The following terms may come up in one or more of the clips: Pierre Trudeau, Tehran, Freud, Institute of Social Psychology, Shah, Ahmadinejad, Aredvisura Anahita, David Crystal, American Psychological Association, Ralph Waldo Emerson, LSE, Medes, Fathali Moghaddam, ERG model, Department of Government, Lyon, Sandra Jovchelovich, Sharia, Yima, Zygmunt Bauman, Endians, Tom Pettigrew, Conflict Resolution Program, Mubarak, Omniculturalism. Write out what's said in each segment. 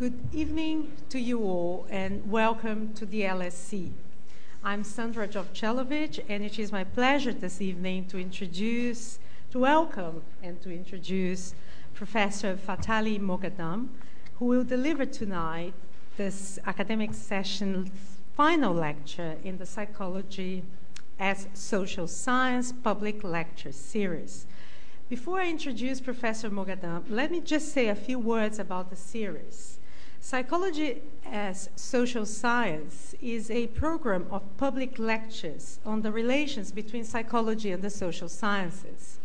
Good evening to you all, and welcome to the LSC. I'm Sandra Jovchelovich, and it is my pleasure this evening to welcome and introduce Professor Fathali Moghaddam, who will deliver tonight this academic session's final lecture in the Psychology as Social Science Public Lecture Series. Before I introduce Professor Moghaddam, let me just say a few words about the series. Psychology as Social Science is a program of public lectures on the relations between psychology and the social sciences.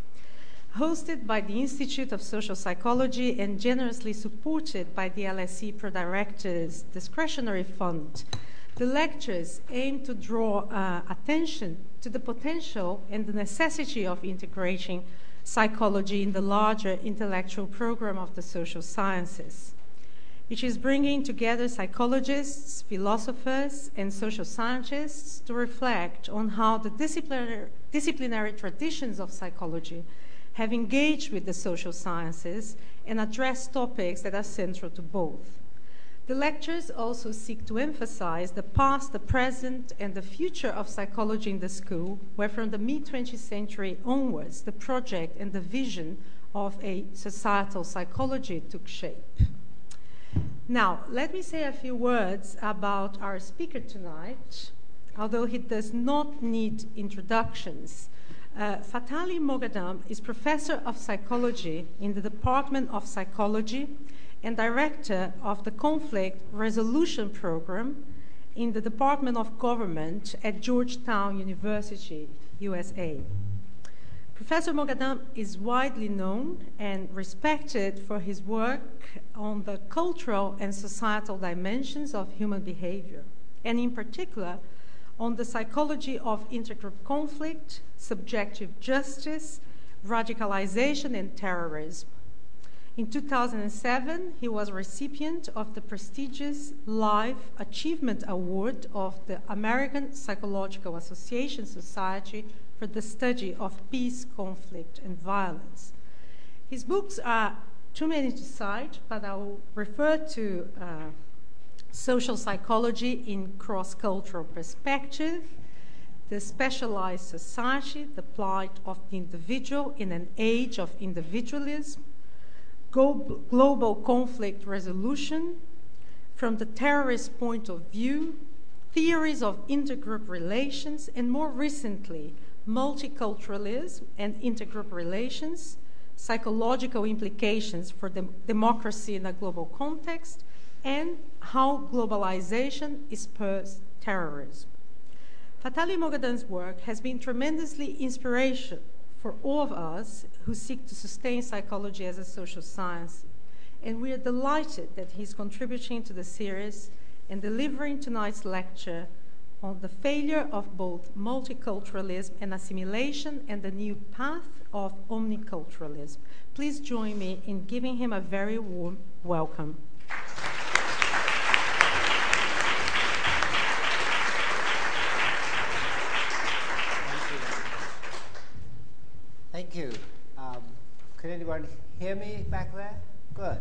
Hosted by the Institute of Social Psychology and generously supported by the LSE Pro Directors Discretionary Fund, the lectures aim to draw attention to the potential and the necessity of integrating psychology in the larger intellectual program of the social sciences. It is bringing together psychologists, philosophers, and social scientists to reflect on how the disciplinary traditions of psychology have engaged with the social sciences and address topics that are central to both. The lectures also seek to emphasize the past, the present, and the future of psychology in the school, where from the mid-20th century onwards, the project and the vision of a societal psychology took shape. Now, let me say a few words about our speaker tonight. Although he does not need introductions, Fathali Moghaddam is Professor of Psychology in the Department of Psychology and Director of the Conflict Resolution Program in the Department of Government at Georgetown University, USA. Professor Moghaddam is widely known and respected for his work on the cultural and societal dimensions of human behavior, and in particular, on the psychology of intergroup conflict, subjective justice, radicalization, and terrorism. In 2007, he was a recipient of the prestigious Life Achievement Award of the American Psychological Association Society for the study of peace, conflict, and violence. His books are too many to cite, but I will refer to Social Psychology in Cross-Cultural Perspective, The Specialized Society, The Plight of the Individual in an Age of Individualism, Global Conflict Resolution, From the Terrorist Point of View, Theories of Intergroup Relations, and more recently, Multiculturalism and Intergroup Relations, Psychological Implications for Democracy in a Global Context, and How Globalization Spurs Terrorism. Fathali Moghaddam's work has been tremendously inspirational for all of us who seek to sustain psychology as a social science, and we are delighted that he's contributing to the series and delivering tonight's lecture on the failure of both multiculturalism and assimilation and the new path of omniculturalism. Please join me in giving him a very warm welcome. Thank you. Could anyone hear me back there? Good.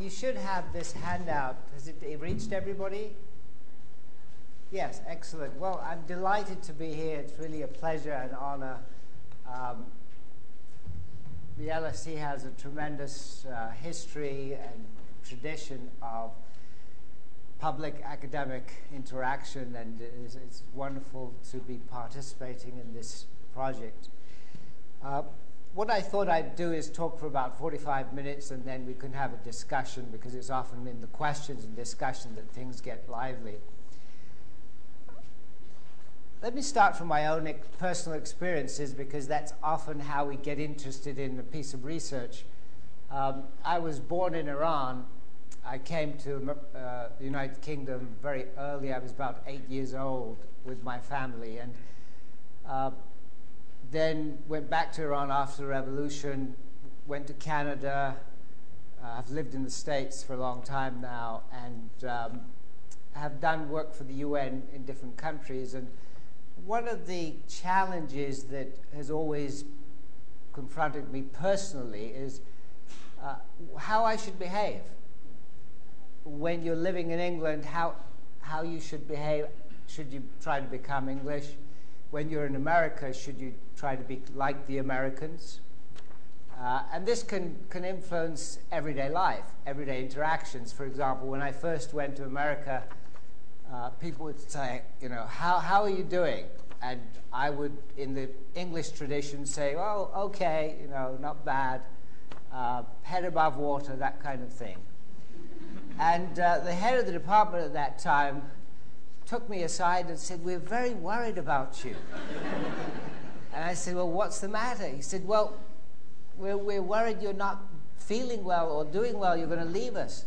You should have this handout. Has it reached everybody? Yes, excellent. Well, I'm delighted to be here. It's really a pleasure and honor. The LSE has a tremendous history and tradition of public academic interaction, and it's wonderful to be participating in this project. What I thought I'd do is talk for about 45 minutes, and then we can have a discussion, because it's often in the questions and discussion that things get lively. Let me start from my own personal experiences, because that's often how we get interested in a piece of research. I was born in Iran. I came to the United Kingdom very early. I was about 8 years old with my family, and then went back to Iran after the revolution, went to Canada. I've lived in the States for a long time now, and have done work for the UN in different countries. And one of the challenges that has always confronted me personally is how I should behave. when you're living in England, how you should behave. Should you try to become English? When you're in America, should you try to be like the Americans? And this can influence everyday life, everyday interactions. For example, when I first went to America, people would say, you know, how are you doing? And I would, in the English tradition, say, well, okay, you know, not bad, head above water, that kind of thing. And the head of the department at that time took me aside and said, we're very worried about you. And I said, well, what's the matter? He said, well, we're worried you're not feeling well or doing well, you're going to leave us.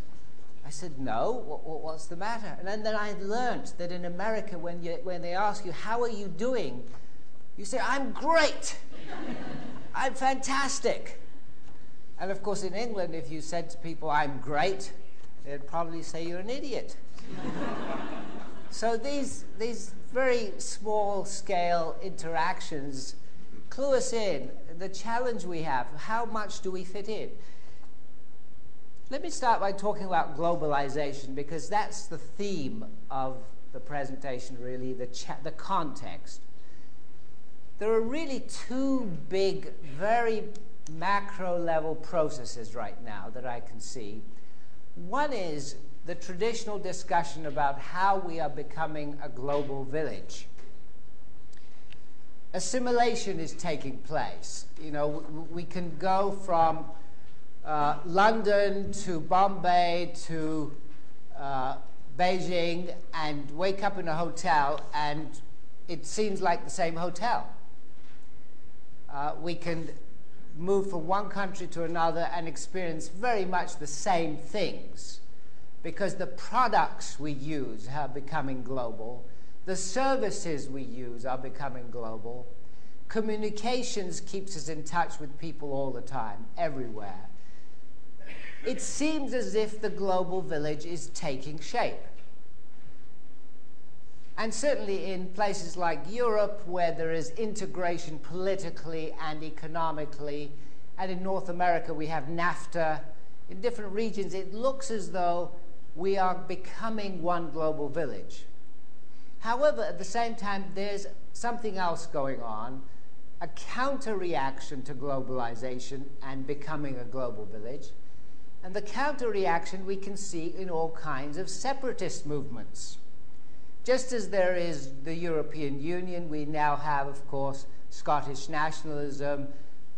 I said, no, what's the matter? And then I learned that in America, when they ask you, how are you doing? You say, I'm great. I'm fantastic. And of course, in England, if you said to people, I'm great, they'd probably say you're an idiot. So these very small scale interactions clue us in the challenge we have. How much do we fit in? Let me start by talking about globalization, because that's the theme of the presentation, really, the context. There are really two big, very macro-level processes right now that I can see. One is the traditional discussion about how we are becoming a global village. Assimilation is taking place. You know, we can go from London to Bombay to Beijing and wake up in a hotel, and it seems like the same hotel. We can move from one country to another and experience very much the same things, because the products we use are becoming global, the services we use are becoming global, communications keeps us in touch with people all the time, everywhere. It seems as if the global village is taking shape. And certainly in places like Europe, where there is integration politically and economically, and in North America we have NAFTA, in different regions it looks as though we are becoming one global village. However, at the same time, there's something else going on, a counter-reaction to globalization and becoming a global village. And the counter-reaction we can see in all kinds of separatist movements. Just as there is the European Union, we now have, of course, Scottish nationalism,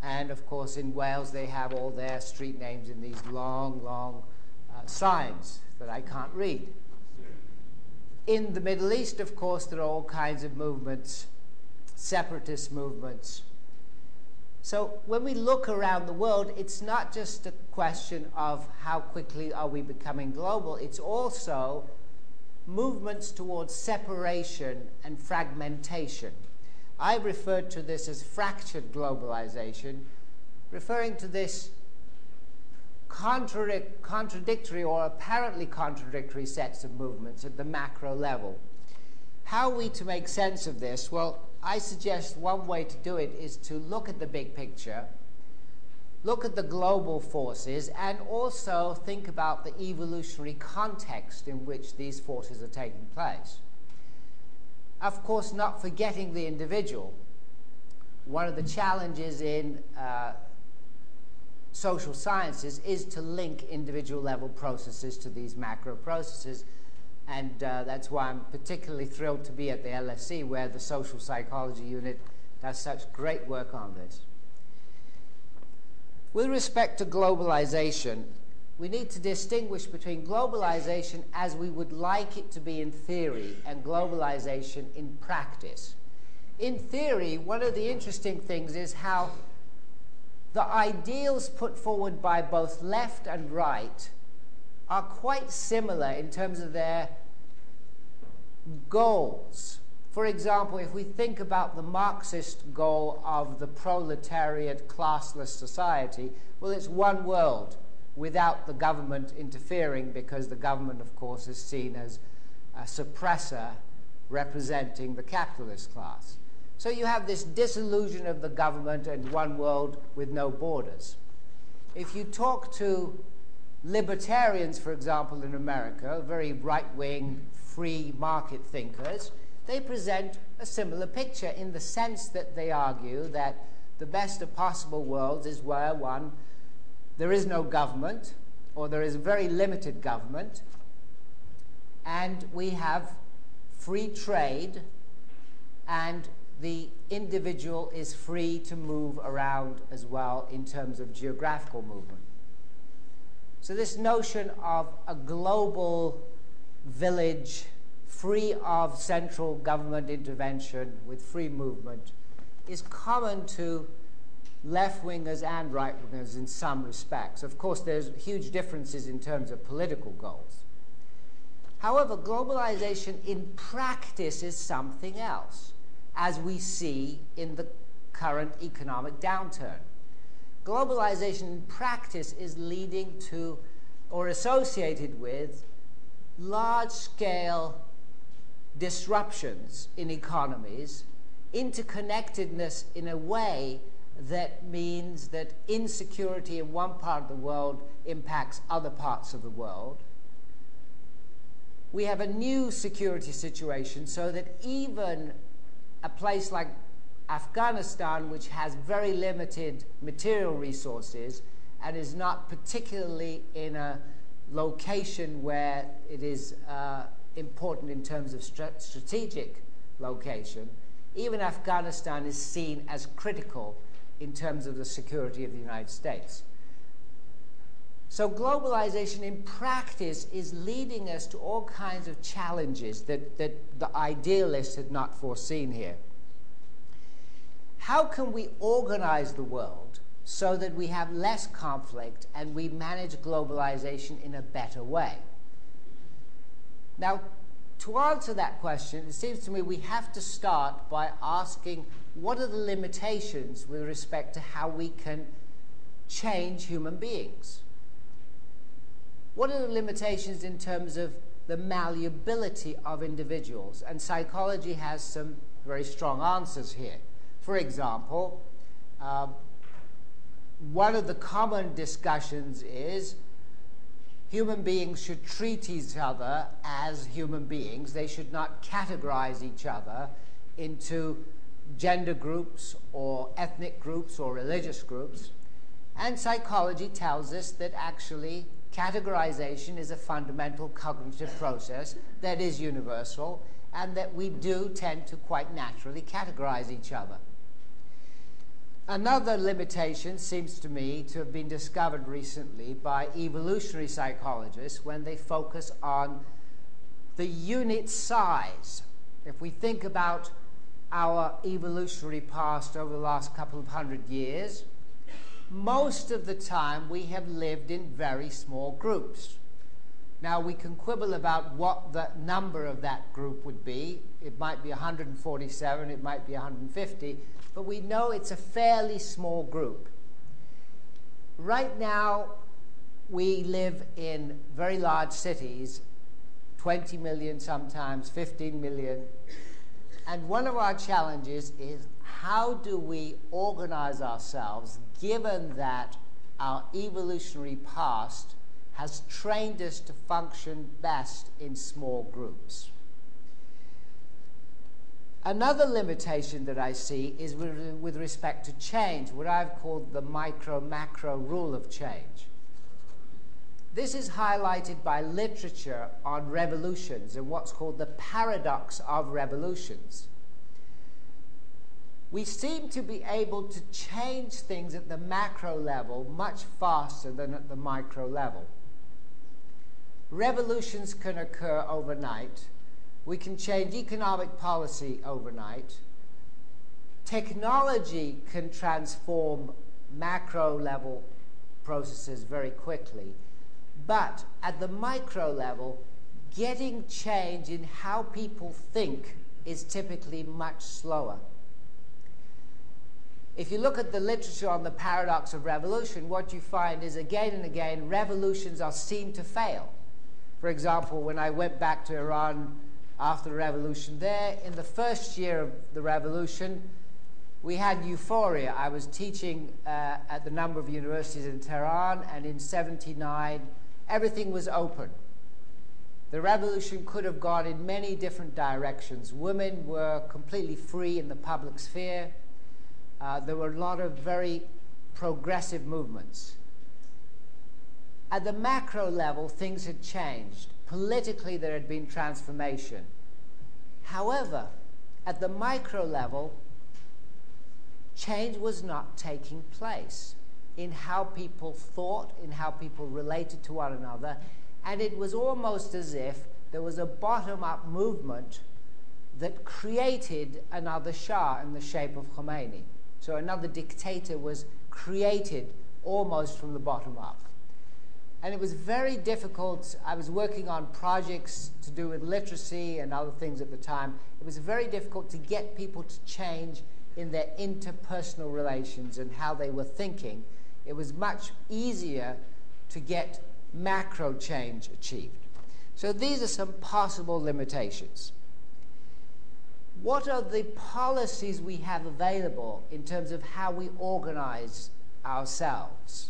and of course in Wales they have all their street names in these long, long signs that I can't read. In the Middle East, of course, there are all kinds of movements, separatist movements. So when we look around the world, it's not just a question of how quickly are we becoming global, it's also movements towards separation and fragmentation. I referred to this as fractured globalization, referring to this contradictory or apparently contradictory sets of movements at the macro level. How are we to make sense of this? Well, I suggest one way to do it is to look at the big picture, look at the global forces, and also think about the evolutionary context in which these forces are taking place. Of course, not forgetting the individual. One of the challenges in social sciences is to link individual level processes to these macro processes. And that's why I'm particularly thrilled to be at the LSE, where the social psychology unit does such great work on this. With respect to globalization, we need to distinguish between globalization as we would like it to be in theory and globalization in practice. In theory, one of the interesting things is how the ideals put forward by both left and right are quite similar in terms of their goals. For example, if we think about the Marxist goal of the proletariat classless society, well, it's one world without the government interfering, because the government, of course, is seen as a suppressor representing the capitalist class. So you have this disillusion of the government and one world with no borders. If you talk to libertarians, for example, in America, very right-wing, free market thinkers, they present a similar picture in the sense that they argue that the best of possible worlds is where there is no government, or there is very limited government, and we have free trade, and the individual is free to move around as well in terms of geographical movement. So this notion of a global village free of central government intervention with free movement is common to left-wingers and right-wingers in some respects. Of course, there's huge differences in terms of political goals. However, globalization in practice is something else, as we see in the current economic downturn. Globalization in practice is leading to, or associated with, large-scale disruptions in economies, interconnectedness in a way that means that insecurity in one part of the world impacts other parts of the world. We have a new security situation, so that even a place like Afghanistan, which has very limited material resources and is not particularly in a location where it is important in terms of strategic location, even Afghanistan is seen as critical in terms of the security of the United States. So globalization in practice is leading us to all kinds of challenges that the idealists had not foreseen here. How can we organize the world so that we have less conflict and we manage globalization in a better way? Now, to answer that question, it seems to me we have to start by asking, what are the limitations with respect to how we can change human beings? What are the limitations in terms of the malleability of individuals? And psychology has some very strong answers here. For example, one of the common discussions is human beings should treat each other as human beings. They should not categorize each other into gender groups or ethnic groups or religious groups. And psychology tells us that actually categorization is a fundamental cognitive process that is universal, and that we do tend to quite naturally categorize each other. Another limitation seems to me to have been discovered recently by evolutionary psychologists when they focus on the unit size. If we think about our evolutionary past over the last couple of hundred years, most of the time we have lived in very small groups. Now we can quibble about what the number of that group would be. It might be 147, it might be 150, but we know it's a fairly small group. Right now we live in very large cities, 20 million sometimes, 15 million. And one of our challenges is, how do we organize ourselves given that our evolutionary past has trained us to function best in small groups? Another limitation that I see is with respect to change, what I've called the micro-macro rule of change. This is highlighted by literature on revolutions and what's called the paradox of revolutions. We seem to be able to change things at the macro level much faster than at the micro level. Revolutions can occur overnight. We can change economic policy overnight. Technology can transform macro level processes very quickly. But at the micro level, getting change in how people think is typically much slower. If you look at the literature on the paradox of revolution, what you find is again and again revolutions are seen to fail. For example, when I went back to Iran after the revolution there, in the first year of the revolution, we had euphoria. I was teaching at the number of universities in Tehran, and in '79, everything was open. The revolution could have gone in many different directions. Women were completely free in the public sphere. There were a lot of very progressive movements. At the macro level, things had changed. Politically, there had been transformation. However, at the micro level, change was not taking place in how people thought, in how people related to one another, and it was almost as if there was a bottom-up movement that created another Shah in the shape of Khomeini. So another dictator was created almost from the bottom up. And it was very difficult. I was working on projects to do with literacy and other things at the time. It was very difficult to get people to change in their interpersonal relations and how they were thinking. It was much easier to get macro change achieved. So these are some possible limitations. What are the policies we have available in terms of how we organize ourselves?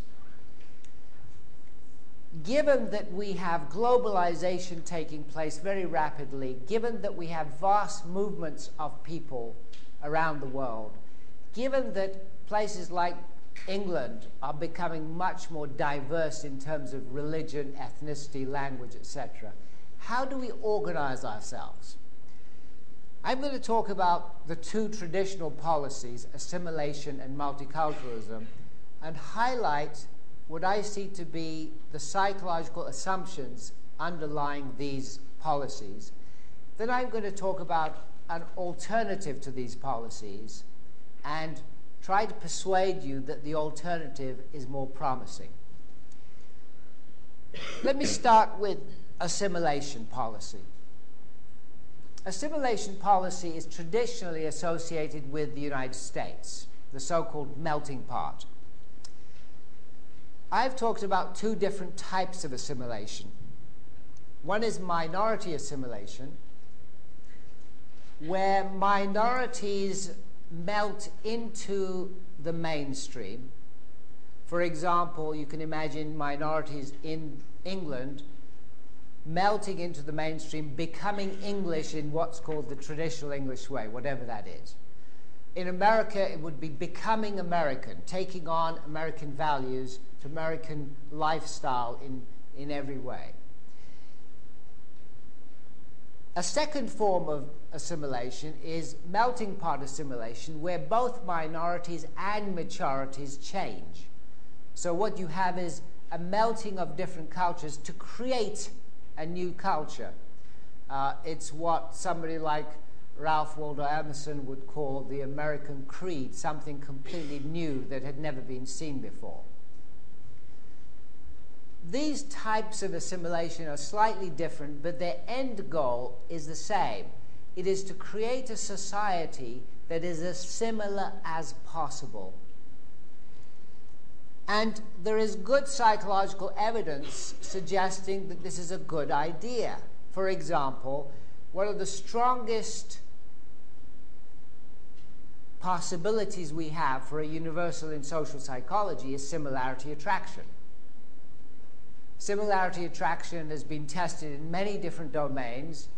Given that we have globalization taking place very rapidly, given that we have vast movements of people around the world, given that places like England are becoming much more diverse in terms of religion, ethnicity, language, etc., how do we organize ourselves? I'm going to talk about the two traditional policies, assimilation and multiculturalism, and highlight what I see to be the psychological assumptions underlying these policies. Then I'm going to talk about an alternative to these policies and try to persuade you that the alternative is more promising. Let me start with assimilation policy. Assimilation policy is traditionally associated with the United States, the so-called melting pot. I've talked about two different types of assimilation. One is minority assimilation, where minorities melt into the mainstream. For example, you can imagine minorities in England melting into the mainstream, becoming English in what's called the traditional English way, whatever that is. In America, it would be becoming American, taking on American values, American lifestyle in every way. A second form of assimilation is melting pot assimilation, where both minorities and majorities change. So what you have is a melting of different cultures to create a new culture. It's what somebody like Ralph Waldo Emerson would call the American creed, something completely new that had never been seen before. These types of assimilation are slightly different, but their end goal is the same. It is to create a society that is as similar as possible. And there is good psychological evidence suggesting that this is a good idea. For example, one of the strongest possibilities we have for a universal in social psychology is similarity attraction. Similarity attraction has been tested in many different domains.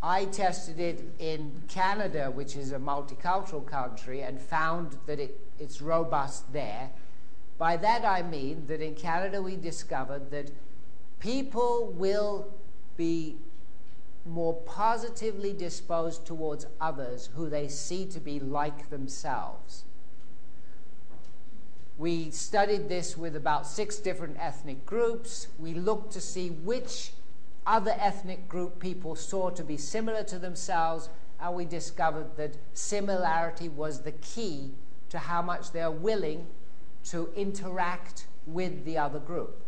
I tested it in Canada, which is a multicultural country, and found that it's robust there. By that I mean that in Canada we discovered that people will be more positively disposed towards others who they see to be like themselves. We studied this with about 6 different ethnic groups. We looked to see which other ethnic group people saw to be similar to themselves, and we discovered that similarity was the key to how much they are willing to interact with the other group.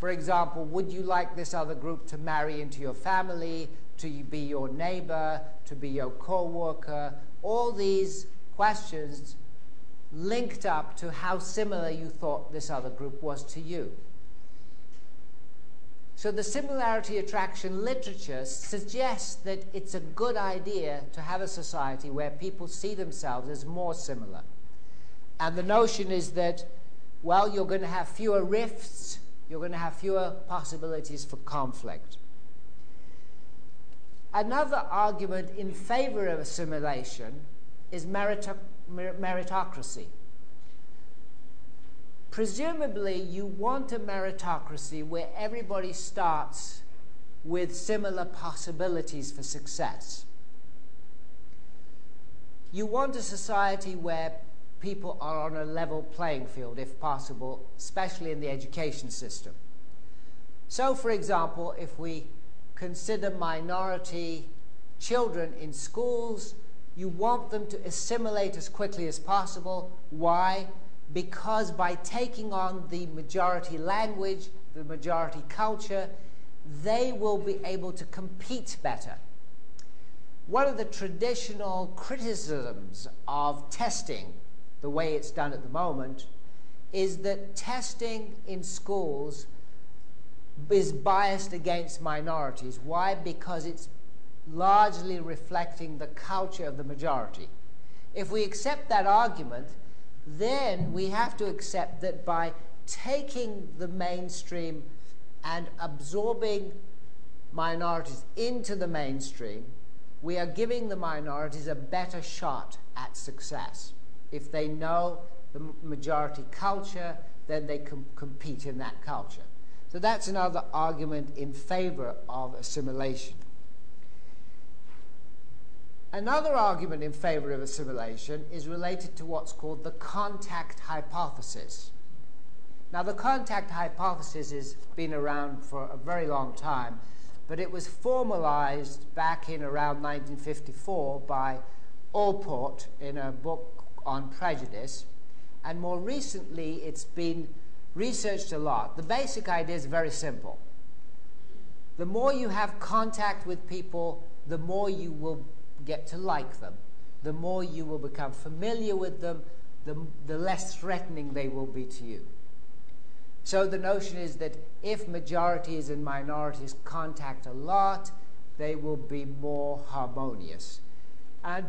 For example, would you like this other group to marry into your family, to be your neighbor, to be your co-worker? All these questions linked up to how similar you thought this other group was to you. So the similarity attraction literature suggests that it's a good idea to have a society where people see themselves as more similar. And the notion is that, well, you're going to have fewer rifts you're going to have fewer possibilities for conflict. Another argument in favor of assimilation is meritocracy. Presumably, you want a meritocracy where everybody starts with similar possibilities for success. You want a society where people are on a level playing field, if possible, especially in the education system. So, for example, if we consider minority children in schools, you want them to assimilate as quickly as possible. Why? Because by taking on the majority language, the majority culture, they will be able to compete better. One of the traditional criticisms of testing, the way it's done at the moment, is that testing in schools is biased against minorities. Why? Because it's largely reflecting the culture of the majority. If we accept that argument, then we have to accept that by taking the mainstream and absorbing minorities into the mainstream, we are giving the minorities a better shot at success. If they know the majority culture, then they can compete in that culture. So that's another argument in favor of assimilation. Another argument in favor of assimilation is related to what's called the contact hypothesis. Now, the contact hypothesis has been around for a very long time, but it was formalized back in around 1954 by Allport in a book on prejudice, and more recently it's been researched a lot. The basic idea is very simple. The more you have contact with people, the more you will get to like them, the more you will become familiar with them, the less threatening they will be to you. So the notion is that if majorities and minorities contact a lot, they will be more harmonious. And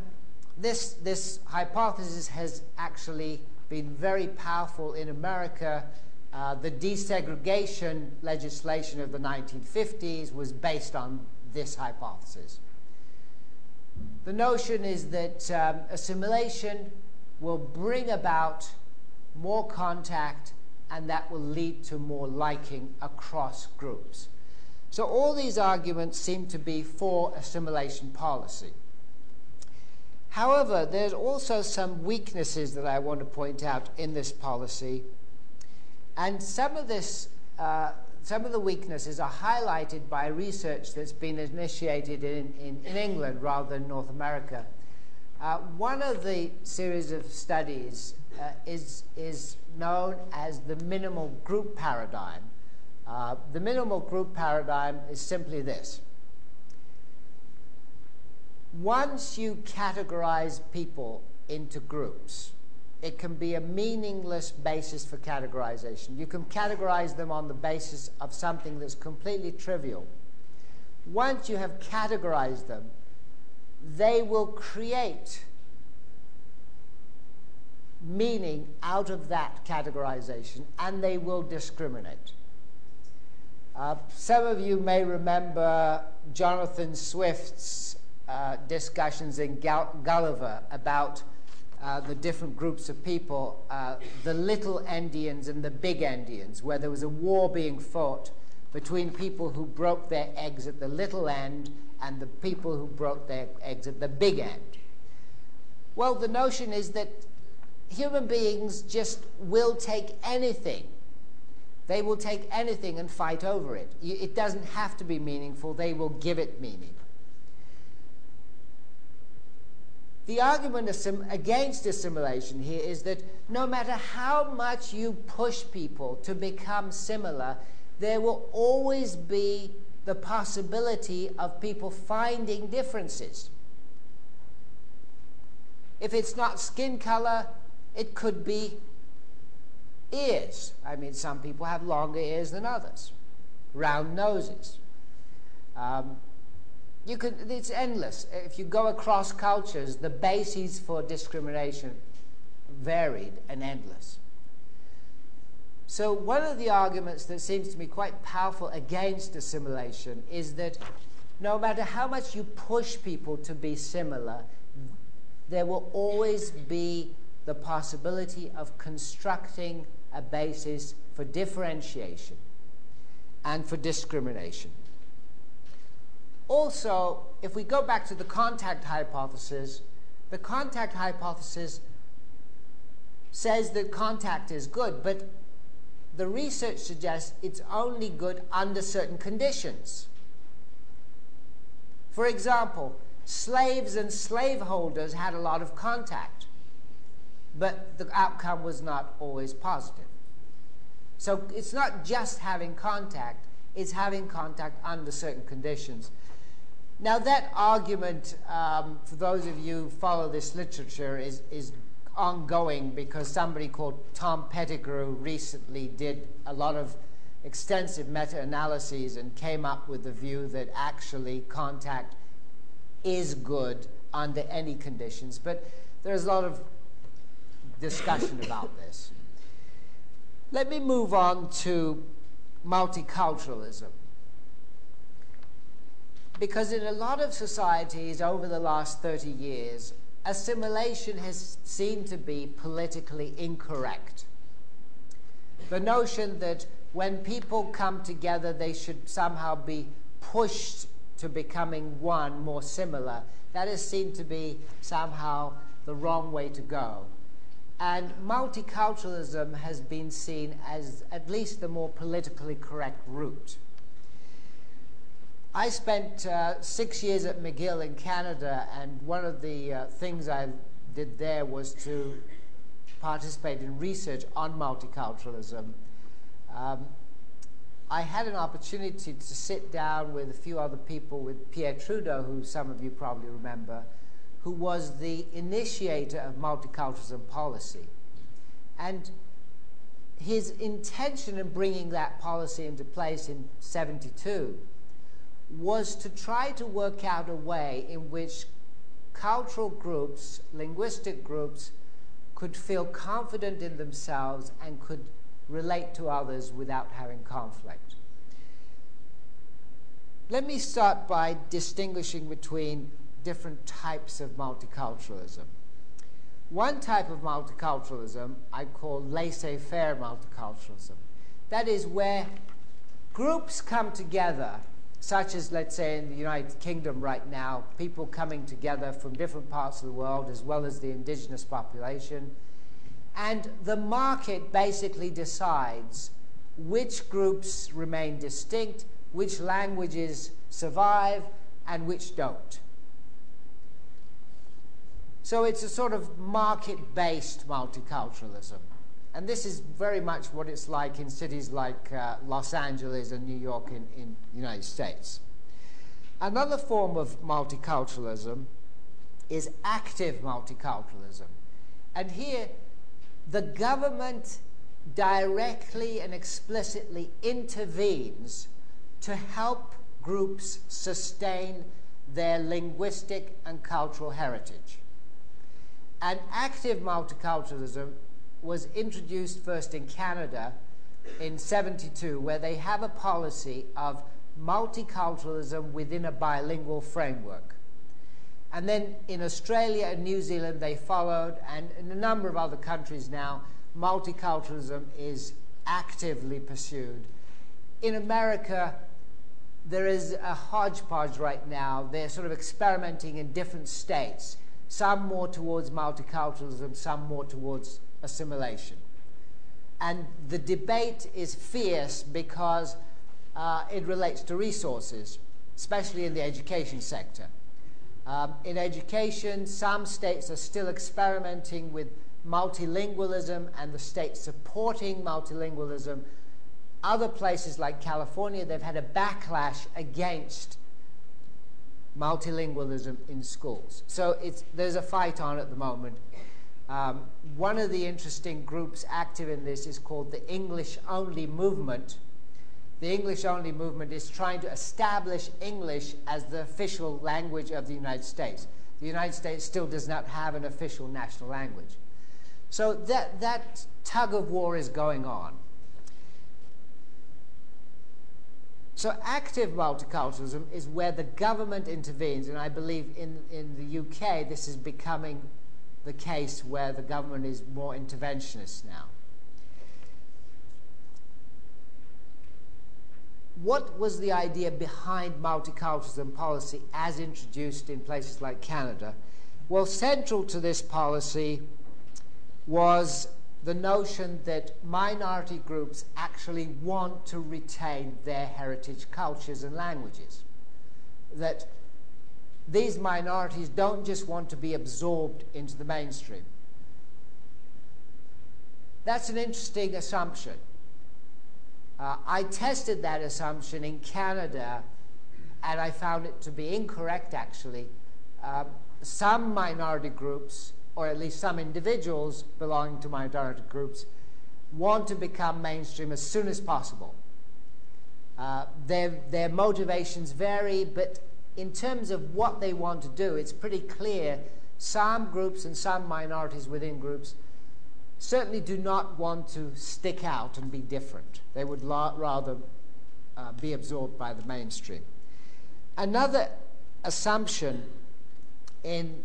this hypothesis has actually been very powerful in America. The desegregation legislation of the 1950s was based on this hypothesis. The notion is that assimilation will bring about more contact, and that will lead to more liking across groups. So all these arguments seem to be for assimilation policy. However, there's also some weaknesses that I want to point out in this policy, and some of the weaknesses are highlighted by research that's been initiated in England rather than North America. One of the series of studies is known as the minimal group paradigm. The minimal group paradigm is simply this. Once you categorize people into groups, it can be a meaningless basis for categorization. You can categorize them on the basis of something that's completely trivial. Once you have categorized them, they will create meaning out of that categorization, and they will discriminate. Some of you may remember Jonathan Swift's discussions in Gulliver about the different groups of people, the little Endians and the big Endians, where there was a war being fought between people who broke their eggs at the little end and the people who broke their eggs at the big end. Well, the notion is that human beings just will take anything. They will take anything and fight over it. It doesn't have to be meaningful. They will give it meaning. The argument against assimilation here is that no matter how much you push people to become similar, there will always be the possibility of people finding differences. If it's not skin color, it could be ears. I mean, some people have longer ears than others, round noses. It's endless. If you go across cultures, the bases for discrimination varied and endless. So one of the arguments that seems to me quite powerful against assimilation is that no matter how much you push people to be similar, there will always be the possibility of constructing a basis for differentiation and for discrimination. Also, if we go back to the contact hypothesis says that contact is good, but the research suggests it's only good under certain conditions. For example, slaves and slaveholders had a lot of contact, but the outcome was not always positive. So it's not just having contact, it's having contact under certain conditions. Now that argument, for those of you who follow this literature, is ongoing because somebody called Tom Pettigrew recently did a lot of extensive meta-analyses and came up with the view that actually contact is good under any conditions. But there's a lot of discussion about this. Let me move on to multiculturalism, because in a lot of societies over the last 30 years, assimilation has seemed to be politically incorrect. The notion that when people come together, they should somehow be pushed to becoming one, more similar, that has seemed to be somehow the wrong way to go. And multiculturalism has been seen as at least the more politically correct route. I spent 6 years at McGill in Canada, and one of the things I did there was to participate in research on multiculturalism. I had an opportunity to sit down with a few other people, with Pierre Trudeau, who some of you probably remember, who was the initiator of multiculturalism policy. And his intention in bringing that policy into place in '72 was to try to work out a way in which cultural groups, linguistic groups, could feel confident in themselves and could relate to others without having conflict. Let me start by distinguishing between different types of multiculturalism. One type of multiculturalism I call laissez-faire multiculturalism. That is where groups come together, such as, let's say, in the United Kingdom right now, people coming together from different parts of the world, as well as the indigenous population. And the market basically decides which groups remain distinct, which languages survive, and which don't. So it's a sort of market-based multiculturalism. And this is very much what it's like in cities like Los Angeles and New York in the United States. Another form of multiculturalism is active multiculturalism. And here, the government directly and explicitly intervenes to help groups sustain their linguistic and cultural heritage. And active multiculturalism was introduced first in Canada in '72, where they have a policy of multiculturalism within a bilingual framework. And then in Australia and New Zealand they followed, and in a number of other countries now, multiculturalism is actively pursued. In America, there is a hodgepodge right now. They're sort of experimenting in different states, some more towards multiculturalism, some more towards assimilation. And the debate is fierce because it relates to resources, especially in the education sector. In education, some states are still experimenting with multilingualism and the states supporting multilingualism. Other places like California, they've had a backlash against multilingualism in schools. So there's a fight on at the moment. One of the interesting groups active in this is called the English Only Movement. The English Only Movement is trying to establish English as the official language of the United States. The United States still does not have an official national language. So that tug of war is going on. So active multiculturalism is where the government intervenes, and I believe in the UK this is becoming the case where the government is more interventionist now. What was the idea behind multiculturalism policy as introduced in places like Canada? Well, central to this policy was the notion that minority groups actually want to retain their heritage cultures and languages. That these minorities don't just want to be absorbed into the mainstream. That's an interesting assumption. I tested that assumption in Canada, and I found it to be incorrect, actually. Some minority groups, or at least some individuals belonging to minority groups, want to become mainstream as soon as possible. Their motivations vary, but in terms of what they want to do, it's pretty clear some groups and some minorities within groups certainly do not want to stick out and be different. They would rather be absorbed by the mainstream. Another assumption in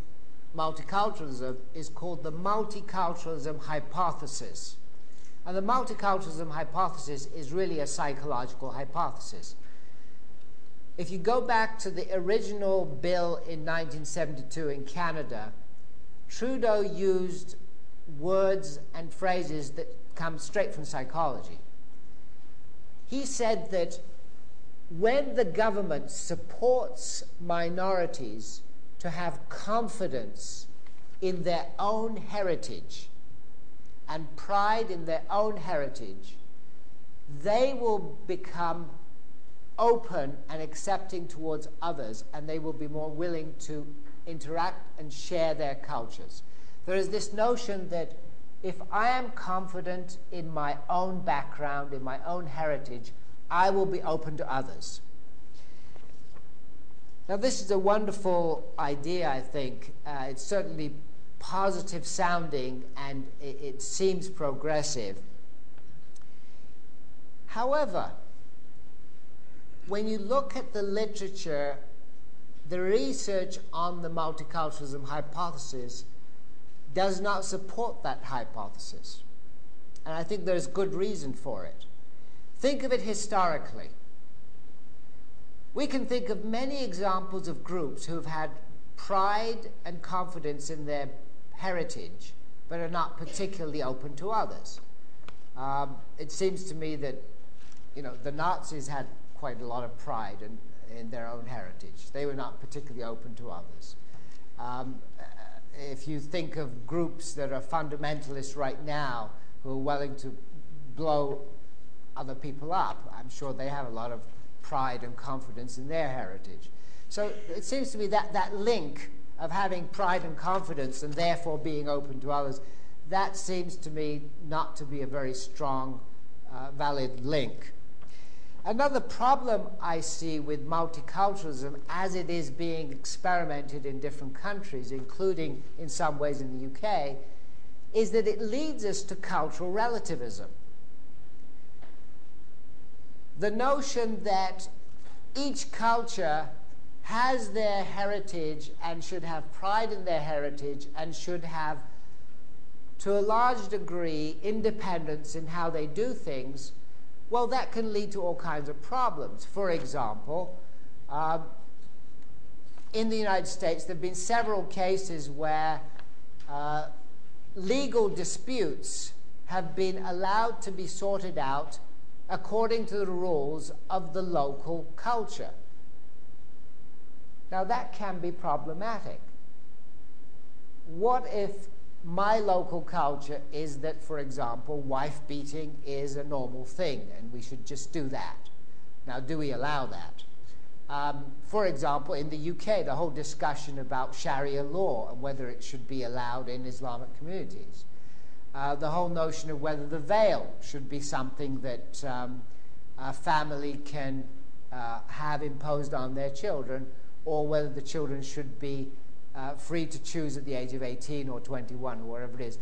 multiculturalism is called the multiculturalism hypothesis. And the multiculturalism hypothesis is really a psychological hypothesis. If you go back to the original bill in 1972 in Canada, Trudeau used words and phrases that come straight from psychology. He said that when the government supports minorities to have confidence in their own heritage and pride in their own heritage, they will become open and accepting towards others, and they will be more willing to interact and share their cultures. There is this notion that if I am confident in my own background, in my own heritage, I will be open to others. Now, this is a wonderful idea, I think. It's certainly positive sounding, and it seems progressive. However, when you look at the literature, the research on the multiculturalism hypothesis does not support that hypothesis. And I think there's good reason for it. Think of it historically. We can think of many examples of groups who have had pride and confidence in their heritage, but are not particularly open to others. It seems to me that, you know, the Nazis had quite a lot of pride in their own heritage. They were not particularly open to others. If you think of groups that are fundamentalist right now who are willing to blow other people up, I'm sure they have a lot of pride and confidence in their heritage. So it seems to me that that link of having pride and confidence and therefore being open to others, that seems to me not to be a very strong, valid link. Another problem I see with multiculturalism as it is being experimented in different countries, including in some ways in the UK, is that it leads us to cultural relativism. The notion that each culture has their heritage and should have pride in their heritage and should have, to a large degree, independence in how they do things. Well, that can lead to all kinds of problems. For example, in the United States, there have been several cases where legal disputes have been allowed to be sorted out according to the rules of the local culture. Now, that can be problematic. What if my local culture is that, for example, wife beating is a normal thing and we should just do that? Now, do we allow that? For example, in the UK, the whole discussion about Sharia law and whether it should be allowed in Islamic communities. The whole notion of whether the veil should be something that a family can have imposed on their children, or whether the children should be free to choose at the age of 18 or 21 or whatever it is.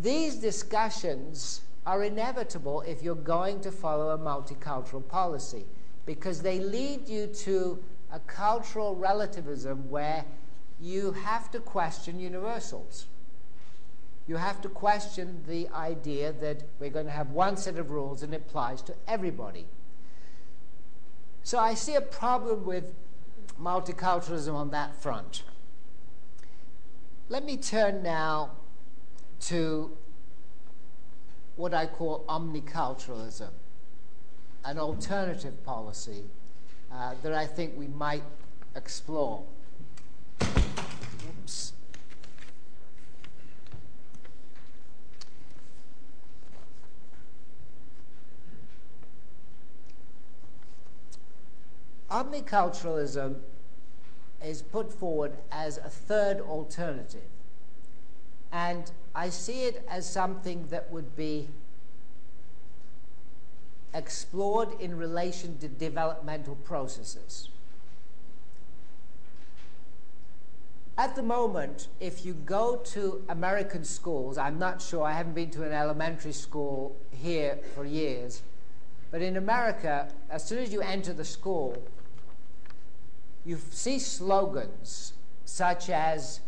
These discussions are inevitable if you're going to follow a multicultural policy. because they lead you to a cultural relativism where you have to question universals. You have to question the idea that we're going to have one set of rules and it applies to everybody. So I see a problem with multiculturalism on that front. Let me turn now to what I call omniculturalism, an alternative policy that I think we might explore. Oops. Omniculturalism is put forward as a third alternative, and I see it as something that would be explored in relation to developmental processes. At the moment, if you go to American schools, I'm not sure, I haven't been to an elementary school here for years, but in America, as soon as you enter the school, you see slogans such as,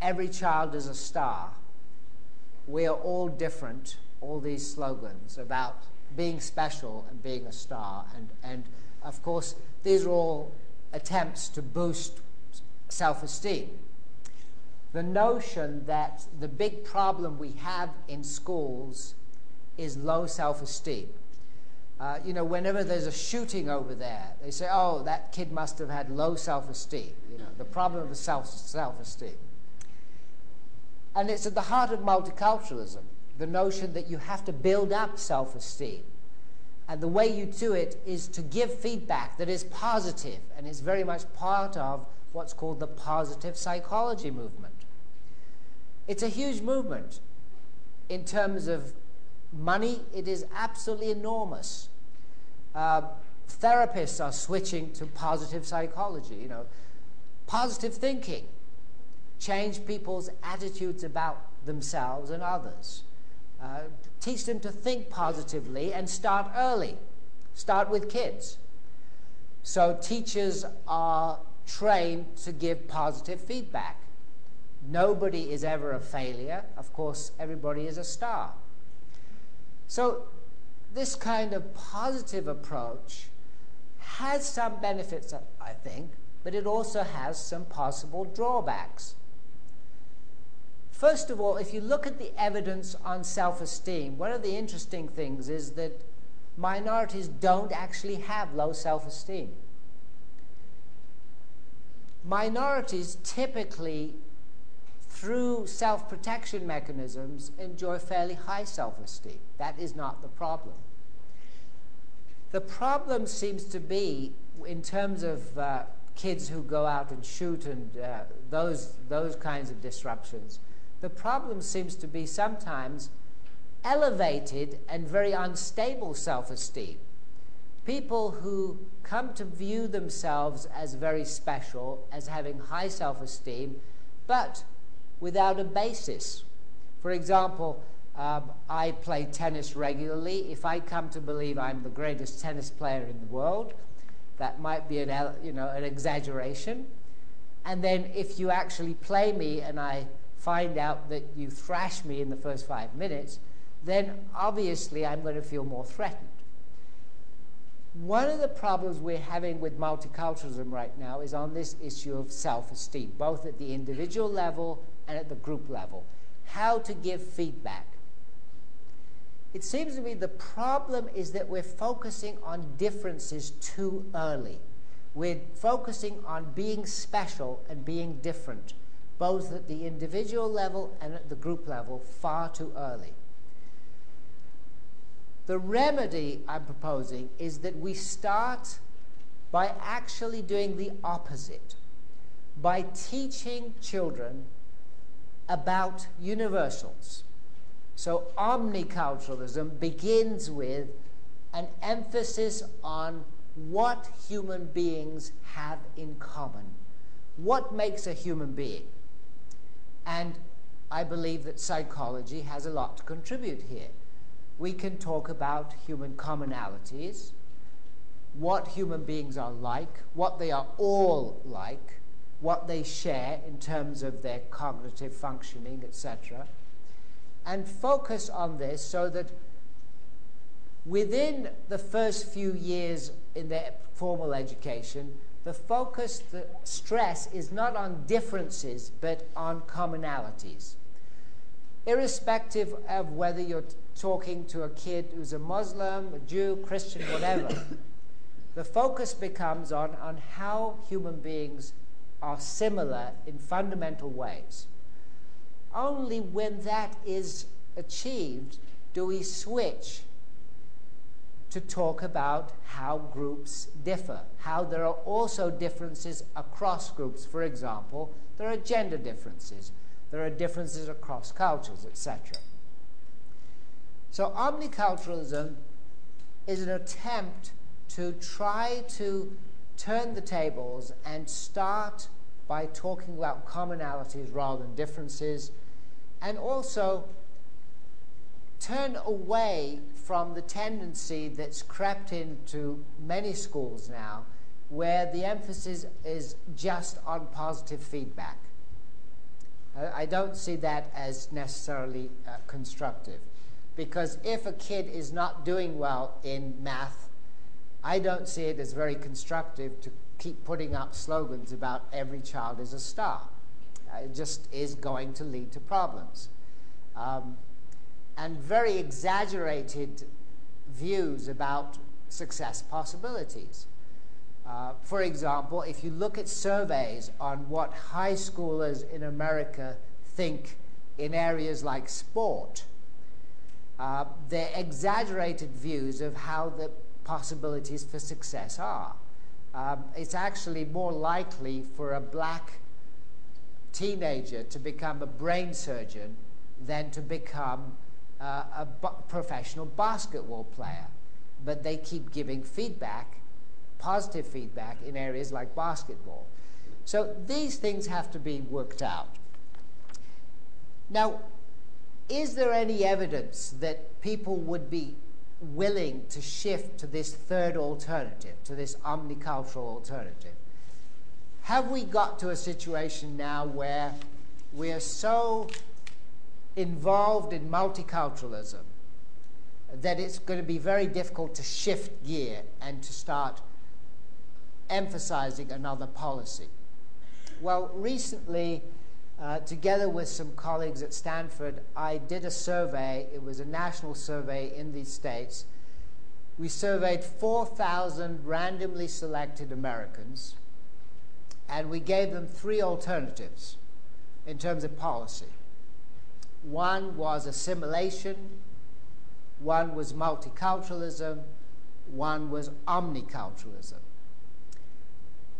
every child is a star, we are all different, all these slogans about being special and being a star. And of course, these are all attempts to boost self-esteem. The notion that the big problem we have in schools is low self-esteem. You know, whenever there's a shooting over there, they say, oh, that kid must have had low self-esteem, you know, the problem of self-esteem. And it's at the heart of multiculturalism, the notion that you have to build up self-esteem. And the way you do it is to give feedback that is positive, and it's very much part of what's called the positive psychology movement. It's a huge movement. In terms of money, it is absolutely enormous. Therapists are switching to positive psychology, you know, positive thinking, change people's attitudes about themselves and others, teach them to think positively and start early, start with kids. So teachers are trained to give positive feedback. Nobody is ever a failure, of course everybody is a star. So this kind of positive approach has some benefits, I think, but it also has some possible drawbacks. First of all, if you look at the evidence on self-esteem, one of the interesting things is that minorities don't actually have low self-esteem. Minorities typically, through self-protection mechanisms, enjoy fairly high self-esteem. That is not the problem. The problem seems to be, in terms of kids who go out and shoot and those kinds of disruptions, the problem seems to be sometimes elevated and very unstable self-esteem. People who come to view themselves as very special, as having high self-esteem, but without a basis. For example, I play tennis regularly. If I come to believe I'm the greatest tennis player in the world, that might be an exaggeration. And then if you actually play me and I find out that you thrash me in the first 5 minutes, then obviously I'm going to feel more threatened. One of the problems we're having with multiculturalism right now is on this issue of self-esteem, both at the individual level and at the group level. How to give feedback. It seems to me the problem is that we're focusing on differences too early. We're focusing on being special and being different, both at the individual level and at the group level, far too early. The remedy I'm proposing is that we start by actually doing the opposite, by teaching children about universals. So omniculturalism begins with an emphasis on what human beings have in common. What makes a human being? And I believe that psychology has a lot to contribute here. We can talk about human commonalities. what human beings are like, what they are all like, what they share in terms of their cognitive functioning, etc., and focus on this so that within the first few years in their formal education, the focus, the stress is not on differences but on commonalities. Irrespective of whether you're talking to a kid who's a Muslim, a Jew, Christian, whatever, the focus becomes on how human beings are similar in fundamental ways. Only when that is achieved do we switch to talk about how groups differ, how there are also differences across groups. For example, there are gender differences, there are differences across cultures, etc. So omniculturalism is an attempt to try to turn the tables and start by talking about commonalities rather than differences, and also turn away from the tendency that's crept into many schools now, where the emphasis is just on positive feedback. I don't see that as necessarily constructive, because if a kid is not doing well in math, I don't see it as very constructive to keep putting up slogans about every child is a star. It just is going to lead to problems. And very exaggerated views about success possibilities. For example, if you look at surveys on what high schoolers in America think in areas like sport, their exaggerated views of how the possibilities for success are. It's actually more likely for a black teenager to become a brain surgeon than to become a professional basketball player, but they keep giving feedback, positive feedback, in areas like basketball. So these things have to be worked out. Now, is there any evidence that people would be willing to shift to this third alternative, to this omnicultural alternative? Have we got to a situation now where we are so involved in multiculturalism that it's going to be very difficult to shift gear and to start emphasizing another policy? Well, recently, together with some colleagues at Stanford, I did a survey. It was a national survey in the States. We surveyed 4,000 randomly selected Americans, and we gave them three alternatives in terms of policy. One was assimilation, one was multiculturalism, one was omniculturalism.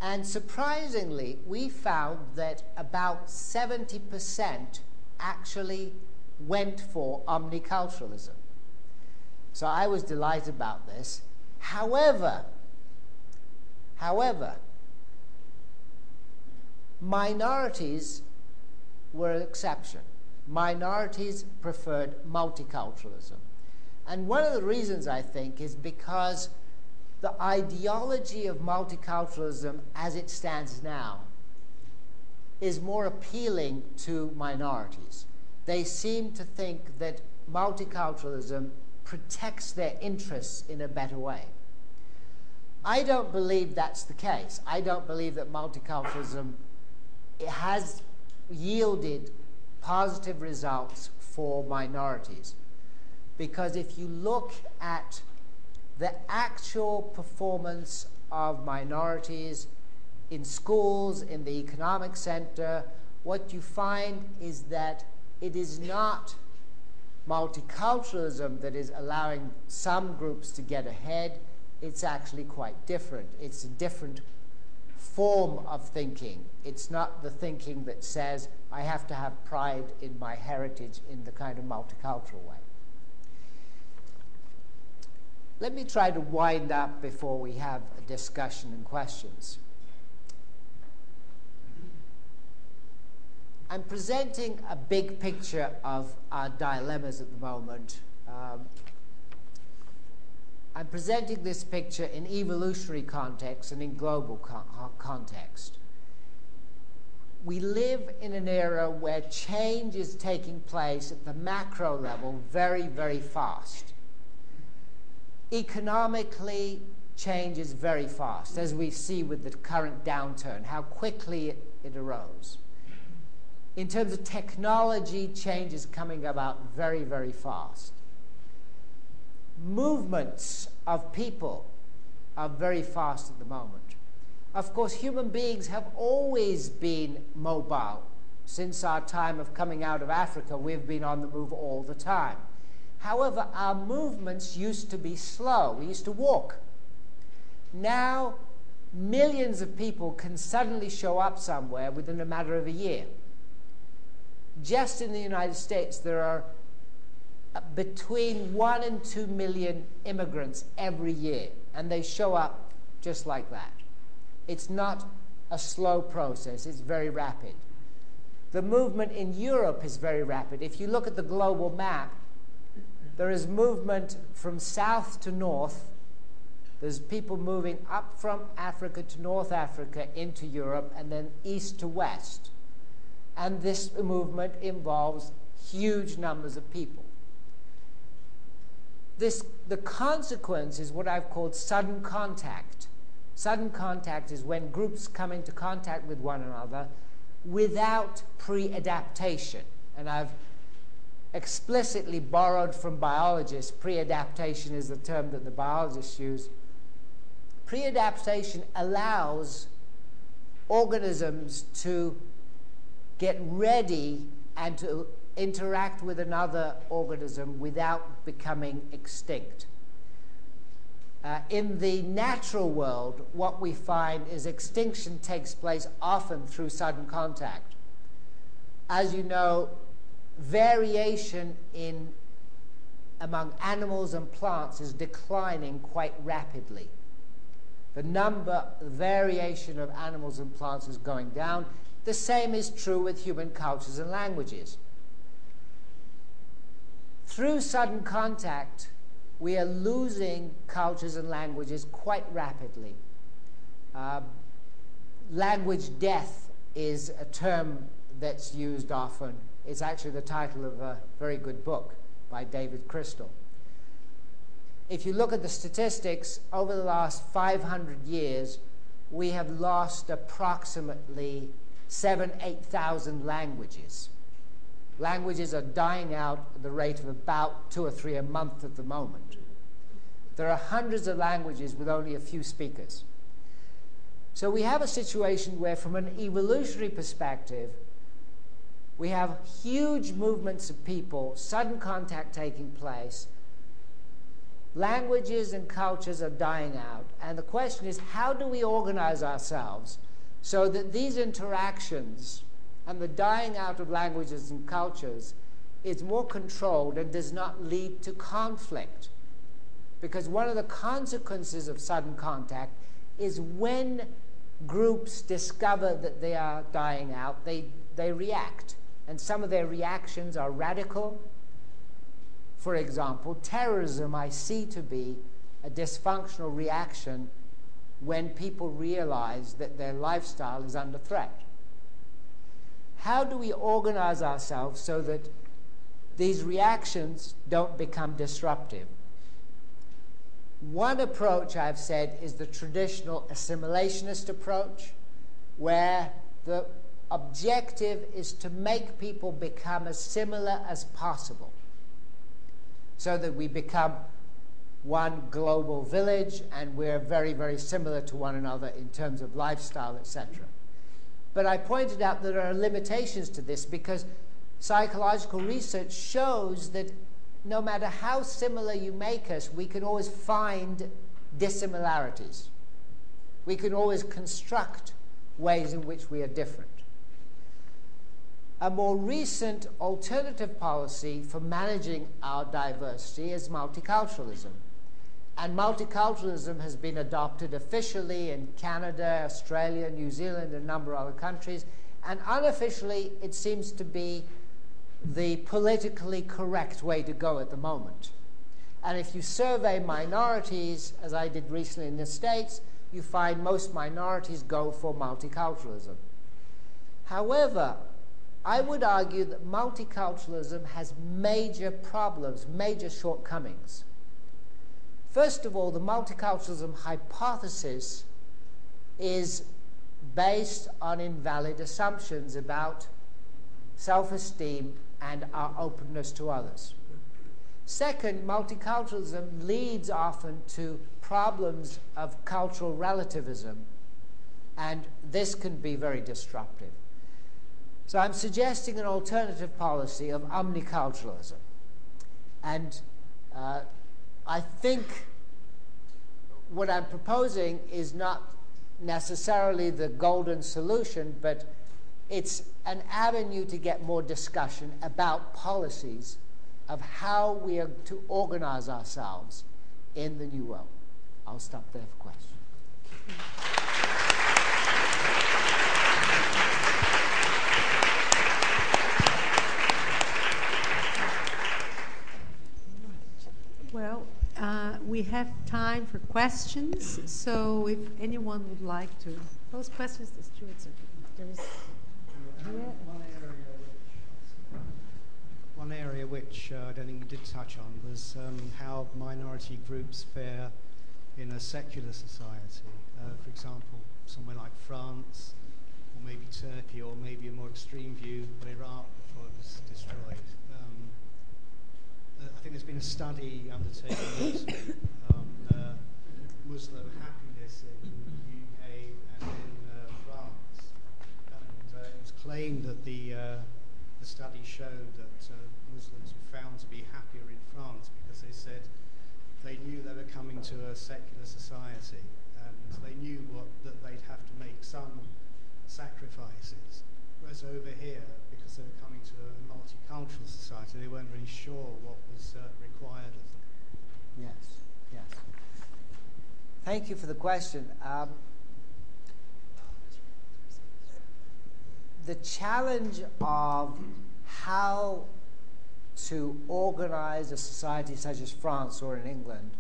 And surprisingly, we found that about 70% actually went for omniculturalism. So I was delighted about this. However, minorities were an exception. Minorities preferred multiculturalism. And one of the reasons, I think, is because the ideology of multiculturalism as it stands now is more appealing to minorities. They seem to think that multiculturalism protects their interests in a better way. I don't believe that's the case. I don't believe that multiculturalism has yielded positive results for minorities, because if you look at the actual performance of minorities in schools, in the economic center, what you find is that it is not multiculturalism that is allowing some groups to get ahead. It's actually quite different. It's a different form of thinking. It's not the thinking that says, I have to have pride in my heritage in the kind of multicultural way. Let me try to wind up before we have a discussion and questions. I'm presenting a big picture of our dilemmas at the moment. I'm presenting this picture in evolutionary context and in global context. We live in an era where change is taking place at the macro level very, very fast. Economically, change is very fast, as we see with the current downturn, how quickly it arose. In terms of technology, change is coming about very, very fast. Movements of people are very fast at the moment. Of course, human beings have always been mobile. Since our time of coming out of Africa, we've been on the move all the time. However, our movements used to be slow. We used to walk. Now, millions of people can suddenly show up somewhere within a matter of a year. Just in the United States, there are between 1 and 2 million immigrants every year, and they show up just like that. It's not a slow process, it's very rapid. The movement in Europe is very rapid. If you look at the global map, there is movement from south to north. There's people moving up from Africa to North Africa into Europe, and then east to west. And this movement involves huge numbers of people. The consequence is what I've called sudden contact. Sudden contact is when groups come into contact with one another without pre-adaptation. And I've explicitly borrowed from biologists. Pre-adaptation is the term that the biologists use. Pre-adaptation allows organisms to get ready and to interact with another organism without becoming extinct. In the natural world, what we find is extinction takes place often through sudden contact. As you know, variation among animals and plants is declining quite rapidly. The variation of animals and plants is going down. The same is true with human cultures and languages. Through sudden contact, we are losing cultures and languages quite rapidly. Language death is a term that's used often. It's actually the title of a very good book by David Crystal. If you look at the statistics, over the last 500 years, we have lost approximately 7,000 to 8,000 languages. Languages are dying out at the rate of about 2 or 3 a month at the moment. There are hundreds of languages with only a few speakers. So we have a situation where, from an evolutionary perspective, we have huge movements of people, sudden contact taking place. Languages and cultures are dying out. And the question is, how do we organize ourselves so that these interactions and the dying out of languages and cultures is more controlled and does not lead to conflict? Because one of the consequences of sudden contact is when groups discover that they are dying out, they react. And some of their reactions are radical. For example, terrorism I see to be a dysfunctional reaction when people realize that their lifestyle is under threat. How do we organize ourselves so that these reactions don't become disruptive? One approach, I've said, is the traditional assimilationist approach, where the objective is to make people become as similar as possible, so that we become one global village and we're very, very similar to one another in terms of lifestyle, etc. But I pointed out that there are limitations to this, because psychological research shows that no matter how similar you make us, we can always find dissimilarities. We can always construct ways in which we are different. A more recent alternative policy for managing our diversity is multiculturalism. And multiculturalism has been adopted officially in Canada, Australia, New Zealand, and a number of other countries. And unofficially, it seems to be the politically correct way to go at the moment. And if you survey minorities, as I did recently in the States, you find most minorities go for multiculturalism. However, I would argue that multiculturalism has major problems, major shortcomings. First of all, the multiculturalism hypothesis is based on invalid assumptions about self-esteem and our openness to others. Second, multiculturalism leads often to problems of cultural relativism, and this can be very disruptive. So I'm suggesting an alternative policy of omniculturalism. And I think what I'm proposing is not necessarily the golden solution, but it's an avenue to get more discussion about policies of how we are to organize ourselves in the new world. I'll stop there for questions. Well, we have time for questions, so if anyone would like to pose questions, the stewards are there. One area which I don't think you did touch on was how minority groups fare in a secular society. For example, somewhere like France, or maybe Turkey, or maybe a more extreme view of Iraq before it was destroyed. I think there's been a study undertaken recently on Muslim happiness in the UK and in France. And it was claimed that the study showed that Muslims were found to be happier in France because they said they knew they were coming to a secular society and they knew that they'd have to make some sacrifices. Whereas over here, because they were coming to a multicultural society, they weren't really sure what was required of them. Yes, yes. Thank you for the question. The challenge of how to organize a society such as France or in England,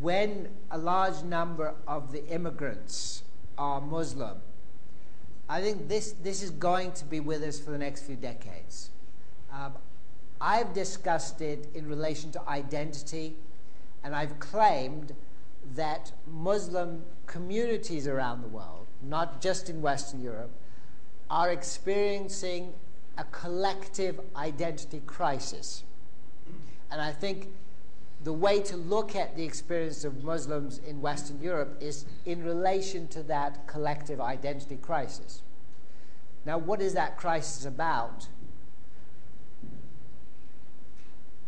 when a large number of the immigrants are Muslim, I think this is going to be with us for the next few decades. I've discussed it in relation to identity, and I've claimed that Muslim communities around the world, not just in Western Europe, are experiencing a collective identity crisis. And I think the way to look at the experience of Muslims in Western Europe is in relation to that collective identity crisis. Now, what is that crisis about?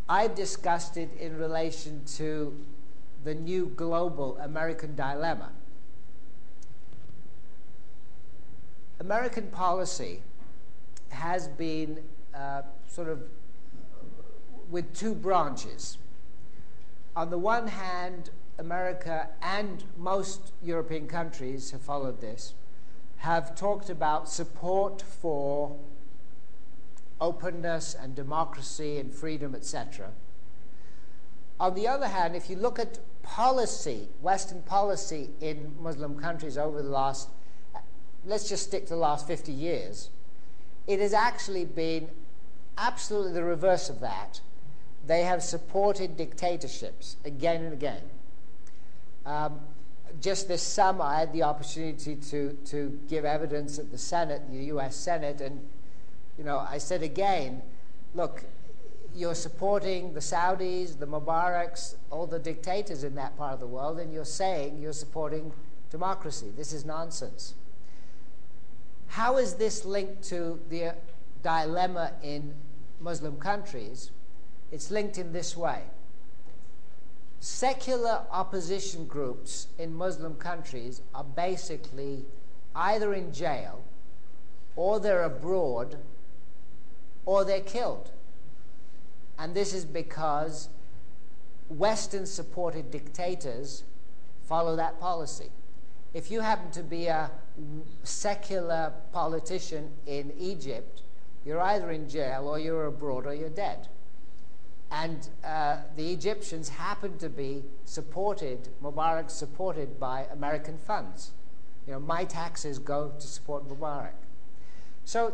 I've discussed it in relation to the new global American dilemma. American policy has been sort of with two branches. On the one hand, America and most European countries have followed this, have talked about support for openness and democracy and freedom, etc. On the other hand, if you look at policy, Western policy in Muslim countries over the last, let's just stick to the last 50 years, it has actually been absolutely the reverse of that. They have supported dictatorships again and again. Just this summer, I had the opportunity to give evidence at the Senate, the US Senate, and I said again, look, you're supporting the Saudis, the Mubaraks, all the dictators in that part of the world, and you're saying you're supporting democracy. This is nonsense. How is this linked to the dilemma in Muslim countries? It's linked in this way. Secular opposition groups in Muslim countries are basically either in jail, or they're abroad, or they're killed. And this is because Western-supported dictators follow that policy. If you happen to be a secular politician in Egypt, you're either in jail, or you're abroad, or you're dead. And the Egyptians happened to be supported, Mubarak supported by American funds. You know, my taxes go to support Mubarak. So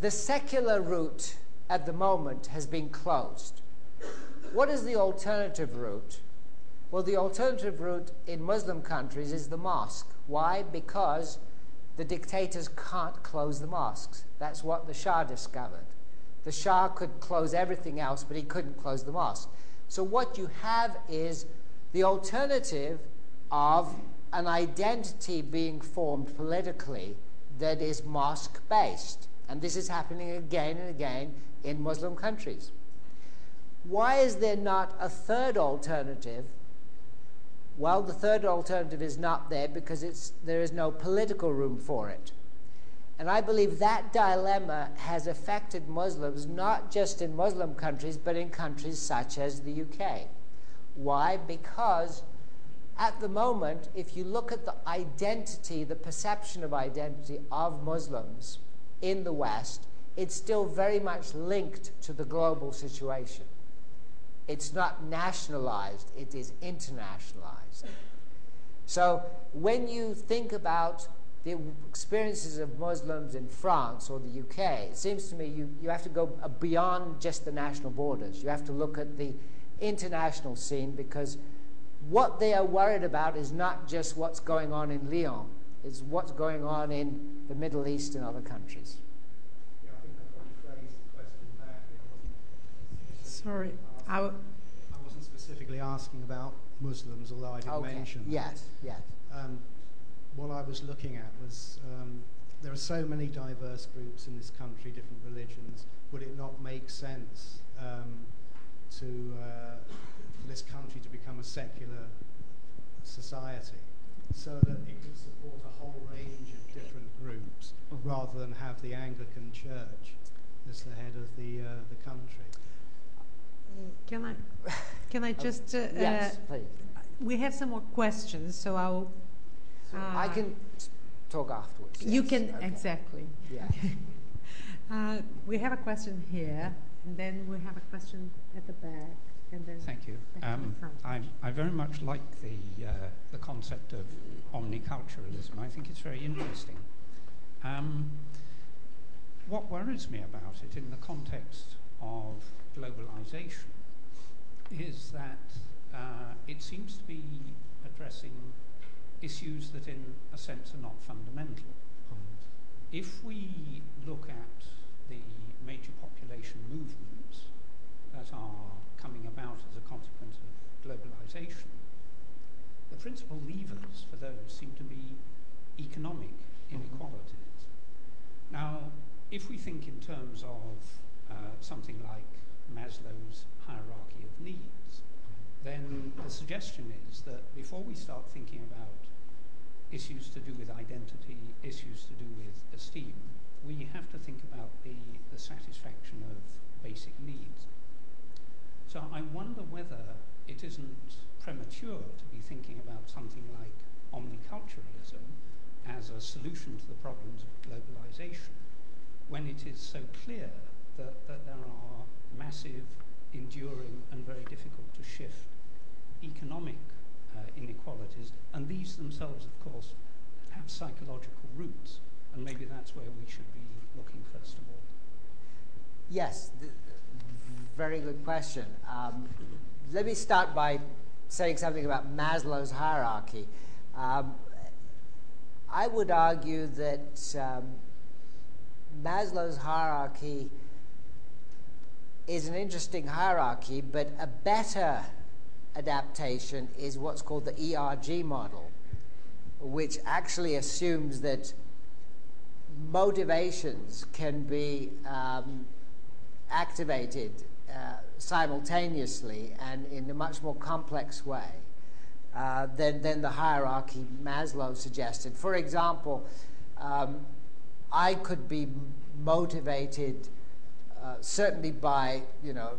the secular route at the moment has been closed. What is the alternative route? Well, the alternative route in Muslim countries is the mosque. Why? Because the dictators can't close the mosques. That's what the Shah discovered. The Shah could close everything else, but he couldn't close the mosque. So what you have is the alternative of an identity being formed politically that is mosque-based. And this is happening again and again in Muslim countries. Why is there not a third alternative? Well, the third alternative is not there because there is no political room for it. And I believe that dilemma has affected Muslims, not just in Muslim countries, but in countries such as the UK. Why? Because at the moment, if you look at the identity, the perception of identity of Muslims in the West, it's still very much linked to the global situation. It's not nationalized, it is internationalized. So when you think about the experiences of Muslims in France or the UK, it seems to me you have to go beyond just the national borders. You have to look at the international scene, because what they are worried about is not just what's going on in Lyon, it's what's going on in the Middle East and other countries. Yeah, I think I've got to phrase the question back. Sorry. I wasn't specifically asking about Muslims, although I did mention that. Yes, yes. What I was looking at was there are so many diverse groups in this country, different religions. Would it not make sense for this country to become a secular society so that it could support a whole range of different groups rather than have the Anglican Church as the head of the country? Can I just... yes, please. We have some more questions, so I'll... I can talk afterwards. Yes. You can, okay. Exactly. Yeah. We have a question here, and then we have a question at the back. And then thank you. I very much like the concept of omniculturalism. I think it's very interesting. What worries me about it in the context of globalization is that it seems to be addressing issues that in a sense are not fundamental. If we look at the major population movements that are coming about as a consequence of globalization, the principal levers for those seem to be economic inequalities. Now, if we think in terms of something like Maslow's hierarchy of needs, then the suggestion is that before we start thinking about issues to do with identity, issues to do with esteem, we have to think about the satisfaction of basic needs. So I wonder whether it isn't premature to be thinking about something like omniculturalism as a solution to the problems of globalization, when it is so clear that there are massive, enduring, and very difficult to shift economic inequalities, and these themselves, of course, have psychological roots, and maybe that's where we should be looking first of all. Yes, very good question. Let me start by saying something about Maslow's hierarchy. I would argue that Maslow's hierarchy is an interesting hierarchy, but a better adaptation is what's called the ERG model, which actually assumes that motivations can be activated simultaneously and in a much more complex way than the hierarchy Maslow suggested. For example, I could be motivated certainly by, you know,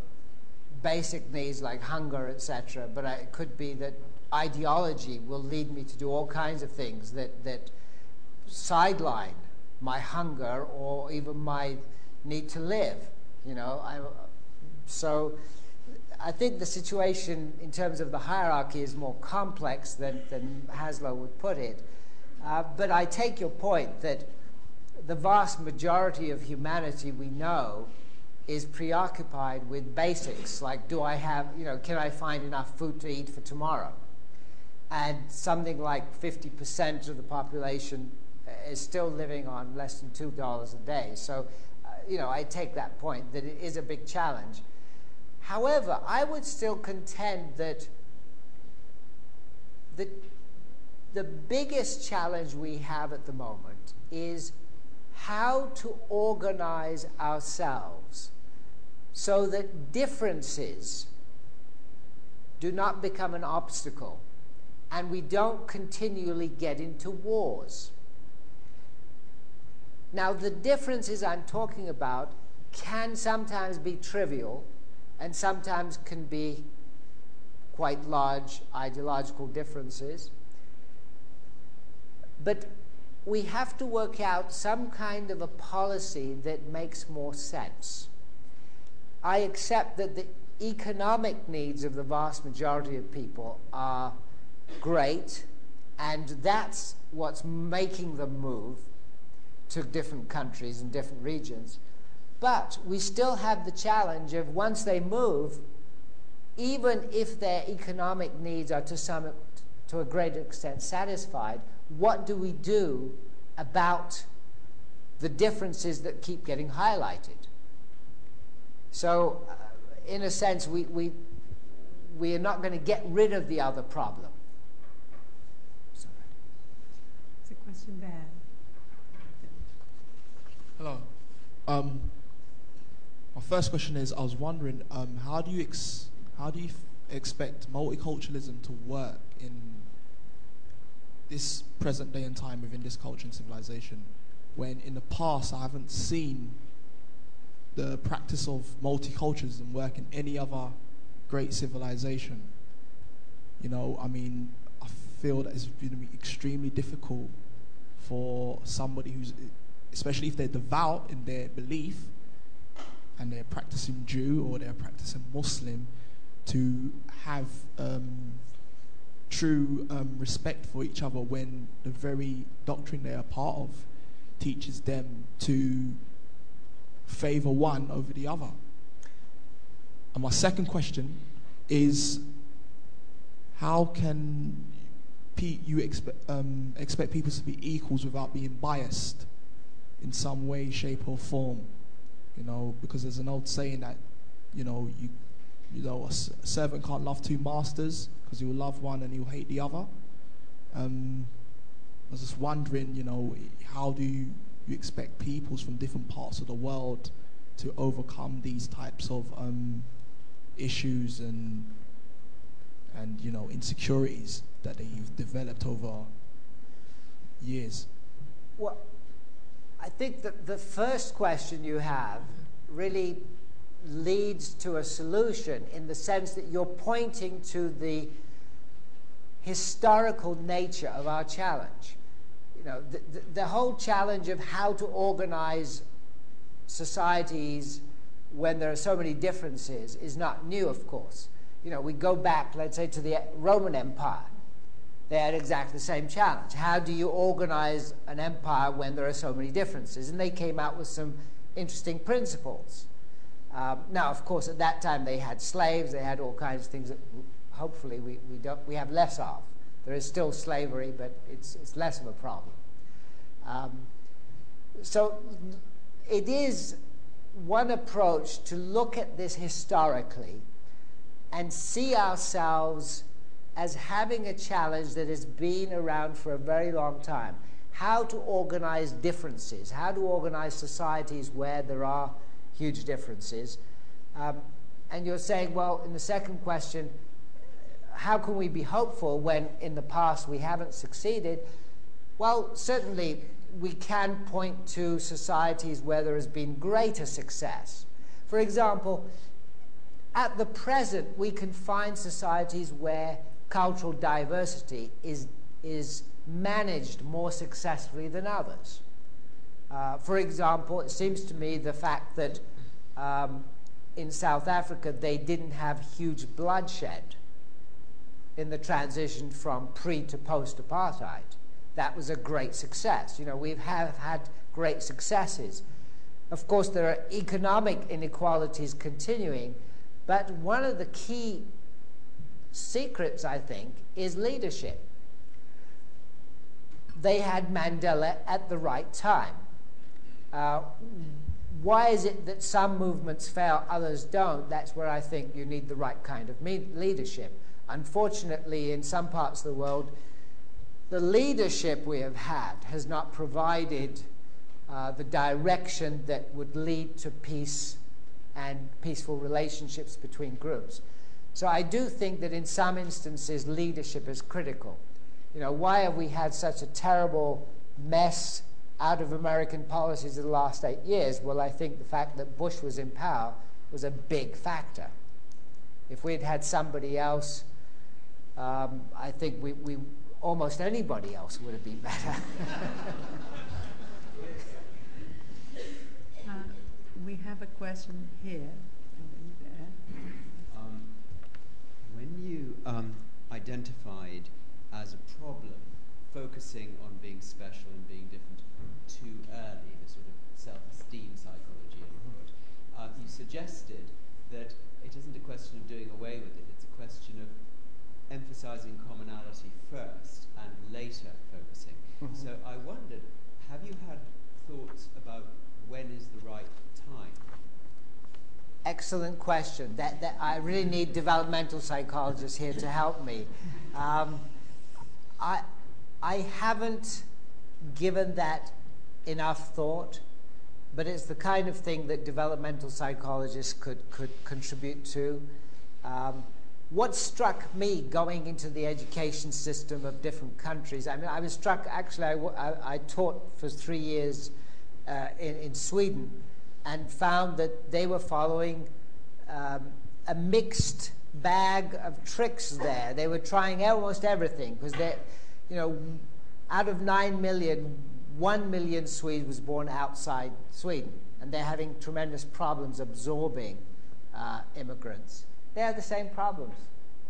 basic needs like hunger, etc., but it could be that ideology will lead me to do all kinds of things that sideline my hunger or even my need to live. You know, So I think the situation in terms of the hierarchy is more complex than Maslow would put it. But I take your point that the vast majority of humanity we know is preoccupied with basics, like do I have, you know, can I find enough food to eat for tomorrow? And something like 50% of the population is still living on less than $2 a day. So, you know, I take that point that it is a big challenge. However, I would still contend that the biggest challenge we have at the moment is how to organize ourselves so that differences do not become an obstacle and we don't continually get into wars. Now, the differences I'm talking about can sometimes be trivial and sometimes can be quite large ideological differences. But we have to work out some kind of a policy that makes more sense. I accept that the economic needs of the vast majority of people are great, and that's what's making them move to different countries and different regions. But we still have the challenge of once they move, even if their economic needs are to a great extent satisfied, what do we do about the differences that keep getting highlighted? So, in a sense, we are not going to get rid of the other problem. Sorry. There's a question there. Hello. My first question is, I was wondering, how do you expect multiculturalism to work in this present day and time within this culture and civilization, when in the past I haven't seen the practice of multiculturalism work in any other great civilization? You know, I mean, I feel that it's going to be extremely difficult for somebody who's, especially if they're devout in their belief and they're practicing Jew or they're practicing Muslim, to have true respect for each other when the very doctrine they are part of teaches them to favor one over the other. And my second question is, how can you expect people to be equals without being biased in some way, shape or form? You know, because there's an old saying that, you know, a servant can't love two masters, because he will love one and he will hate the other. I was just wondering, you know, how do you expect peoples from different parts of the world to overcome these types of issues and you know, insecurities that they've developed over years? Well, I think that the first question you have really leads to a solution, in the sense that you're pointing to the historical nature of our challenge. You know, the whole challenge of how to organize societies when there are so many differences is not new, of course. You know, we go back, let's say, to the Roman Empire. They had exactly the same challenge. How do you organize an empire when there are so many differences? And they came out with some interesting principles. Now, of course, at that time they had slaves, they had all kinds of things that hopefully we have less of. There is still slavery, but it's less of a problem. So it is one approach to look at this historically and see ourselves as having a challenge that has been around for a very long time. How to organize differences, how to organize societies where there are huge differences. And you're saying, well, in the second question, how can we be hopeful when in the past we haven't succeeded? Well, certainly we can point to societies where there has been greater success. For example, at the present, we can find societies where cultural diversity is managed more successfully than others. For example, it seems to me the fact that in South Africa, they didn't have huge bloodshed in the transition from pre to post-apartheid. That was a great success. You know, we have had great successes. Of course, there are economic inequalities continuing, but one of the key secrets, I think, is leadership. They had Mandela at the right time. Why is it that some movements fail, others don't? That's where I think you need the right kind of leadership. Unfortunately, in some parts of the world, the leadership we have had has not provided the direction that would lead to peace and peaceful relationships between groups. So I do think that in some instances, leadership is critical. You know, why have we had such a terrible mess out of American policies in the last 8 years? Well, I think the fact that Bush was in power was a big factor. If we'd had somebody else, I think we almost anybody else would have been better. We have a question here. When you identified as a problem focusing on being special and being different too early, the sort of self-esteem psychology input, you suggested that it isn't a question of doing away with it, it's a question of emphasizing commonality first and later focusing. Mm-hmm. So I wondered, have you had thoughts about when is the right time? Excellent question. That I really need developmental psychologists here to help me. I haven't given that enough thought, but it's the kind of thing that developmental psychologists could contribute to. What struck me going into the education system of different countries, I mean, I was struck, actually, I taught for 3 years in Sweden and found that they were following a mixed bag of tricks there. They were trying almost everything because they, you know, out of 9 million, 1 million Swedes was born outside Sweden, and they're having tremendous problems absorbing immigrants. They have the same problems.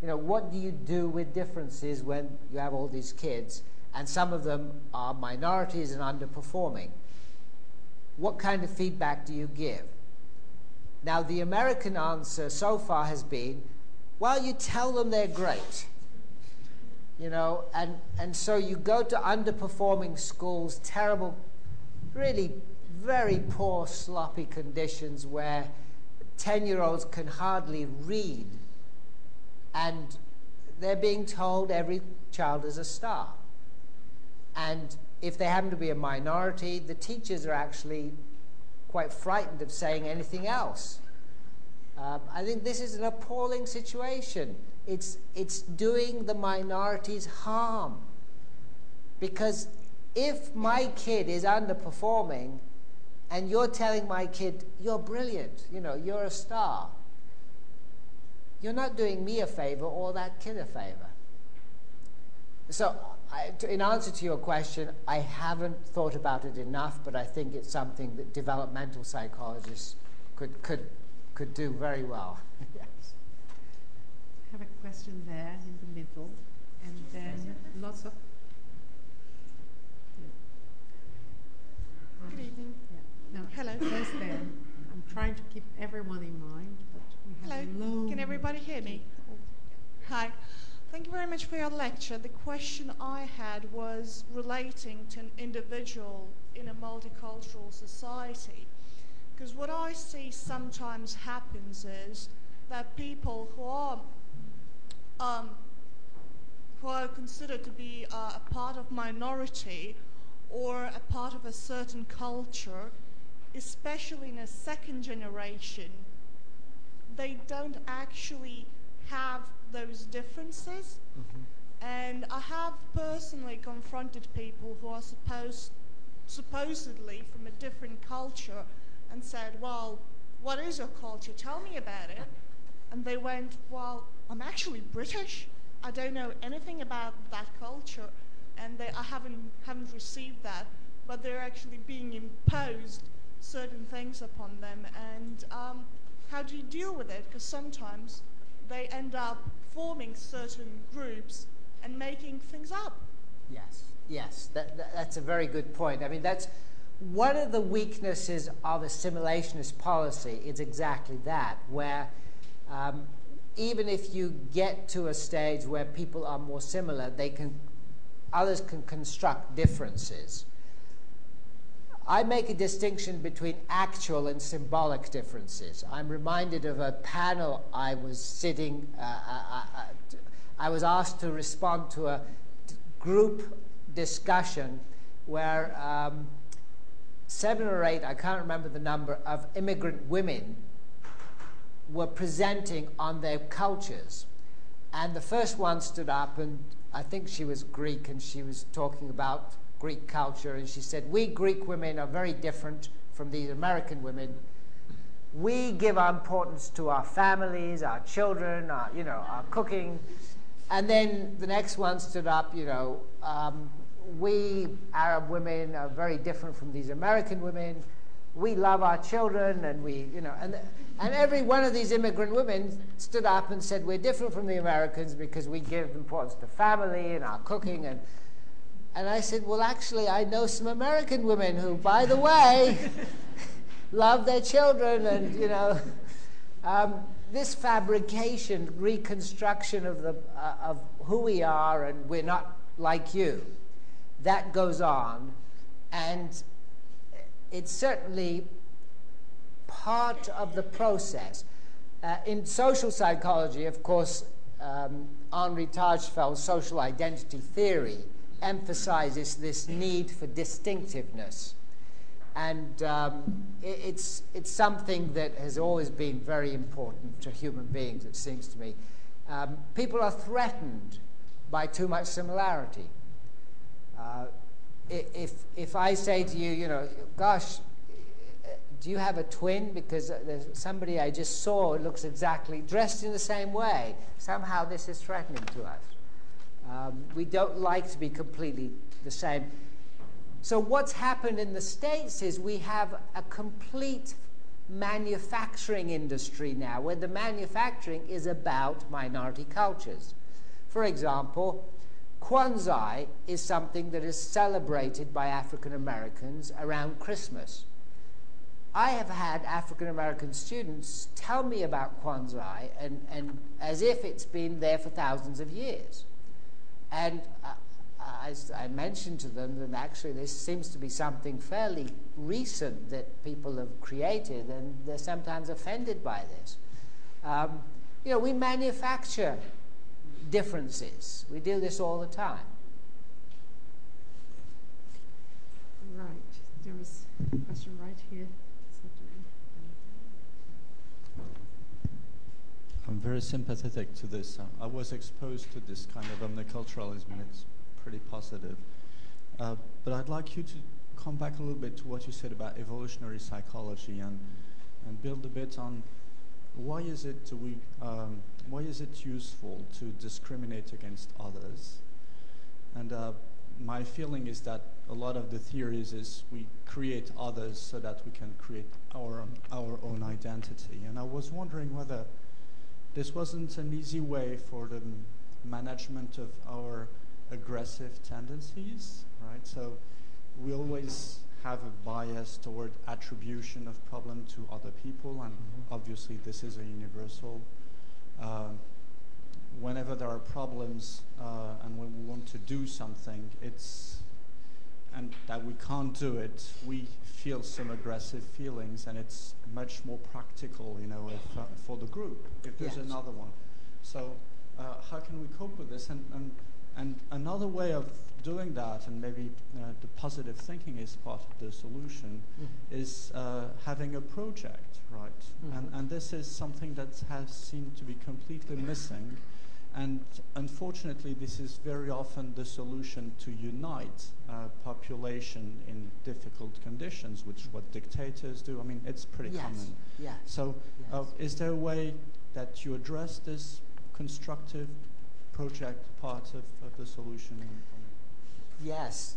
You know, what do you do with differences when you have all these kids, and some of them are minorities and underperforming? What kind of feedback do you give? Now, the American answer so far has been, well, you tell them they're great. You know, and so you go to underperforming schools, terrible, really very poor, sloppy conditions where 10-year-olds can hardly read, and they're being told every child is a star. And if they happen to be a minority, the teachers are actually quite frightened of saying anything else. I think this is an appalling situation. It's doing the minorities harm. Because if my kid is underperforming and you're telling my kid, you're brilliant, you know, you're a star, you're not doing me a favor or that kid a favor. So in answer to your question, I haven't thought about it enough, but I think it's something that developmental psychologists could do very well. Yes. I have a question there in the middle, and then lots of. Yeah. Good evening. Yeah. No, hello. Yes, there. I'm trying to keep everyone in mind. But hello. Can everybody hear me? Hi. Thank you very much for your lecture. The question I had was relating to an individual in a multicultural society, because what I see sometimes happens is that people who are considered to be a part of minority or a part of a certain culture, especially in a second generation, they don't actually have those differences. Mm-hmm. And I have personally confronted people who are supposedly from a different culture and said, well, what is your culture? Tell me about it. And they went, well, I'm actually British. I don't know anything about that culture, and I haven't received that. But they're actually being imposed certain things upon them, and How do you deal with it? Because sometimes they end up forming certain groups and making things up. Yes, yes, that's a very good point. I mean, that's one of the weaknesses of assimilationist policy. It's exactly that, where even if you get to a stage where people are more similar, they can, others can construct differences. I make a distinction between actual and symbolic differences. I'm reminded of a panel I was sitting, I was asked to respond to a group discussion where 7 or 8, I can't remember the number, of immigrant women were presenting on their cultures. And the first one stood up, and I think she was Greek, and she was talking about Greek culture, and she said, "We Greek women are very different from these American women. We give importance to our families, our children, our, you know, our cooking." And then the next one stood up, you know, "We Arab women are very different from these American women. We love our children, and we, you know," and every one of these immigrant women stood up and said, "We're different from the Americans because we give importance to family and our cooking." And I said, "Well, actually, I know some American women who, by the way, love their children." And, you know, this fabrication, reconstruction of the of who we are and we're not like you, that goes on. And it's certainly part of the process. In social psychology, of course, Henri Tajfel's social identity theory emphasizes this need for distinctiveness, and it's something that has always been very important to human beings, it seems to me. People are threatened by too much similarity. If I say to you, you know, "Gosh, do you have a twin? Because there's somebody I just saw looks exactly dressed in the same way," somehow this is threatening to us. We don't like to be completely the same. So what's happened in the States is we have a complete manufacturing industry now, where the manufacturing is about minority cultures. For example, Kwanzaa is something that is celebrated by African Americans around Christmas. I have had African American students tell me about Kwanzaa, and as if it's been there for thousands of years. And I mentioned to them that actually this seems to be something fairly recent that people have created, and they're sometimes offended by this. You know, we manufacture differences. We do this all the time. Right. There was a question right here. I'm very sympathetic to this. I was exposed to this kind of omniculturalism, and it's pretty positive. But I'd like you to come back a little bit to what you said about evolutionary psychology, and build a bit on why is it why is it useful to discriminate against others? And my feeling is that a lot of the theories is we create others so that we can create our own identity. And I was wondering whether this wasn't an easy way for the management of our aggressive tendencies, right? So we always have a bias toward attribution of problem to other people, and obviously this is a universal. Whenever there are problems and when we want to do something, and that we can't do it, we feel some aggressive feelings, and it's much more practical, you know, for the group, if there's another one. So how can we cope with this? And another way of doing that, and maybe the positive thinking is part of the solution, is having a project, right? And this is something that has seemed to be completely missing. And unfortunately, this is very often the solution to unite population in difficult conditions, which what dictators do. I mean, it's pretty common. Yeah. So is there a way that you address this constructive project part of the solution? Yes.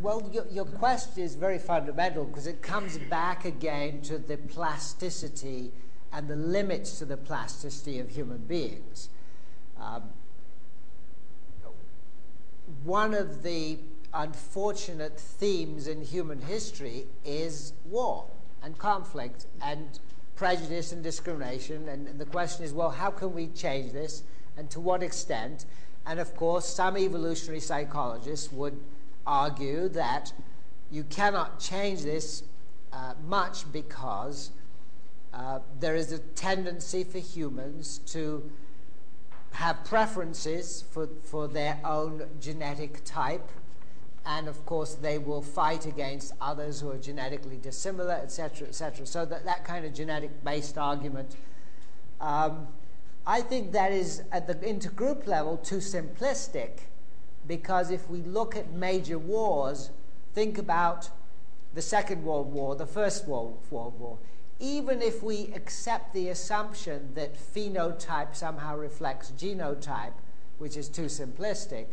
Well, your question is very fundamental, because it comes back again to the plasticity and the limits to the plasticity of human beings. One of the unfortunate themes in human history is war and conflict and prejudice and discrimination, and the question is, well, how can we change this and to what extent? And of course, some evolutionary psychologists would argue that you cannot change this much because there is a tendency for humans to have preferences for their own genetic type, and of course they will fight against others who are genetically dissimilar, etc., etc. So that kind of genetic-based argument, I think that is at the intergroup level too simplistic, because if we look at major wars, think about the Second World War, the First World War. Even if we accept the assumption that phenotype somehow reflects genotype, which is too simplistic,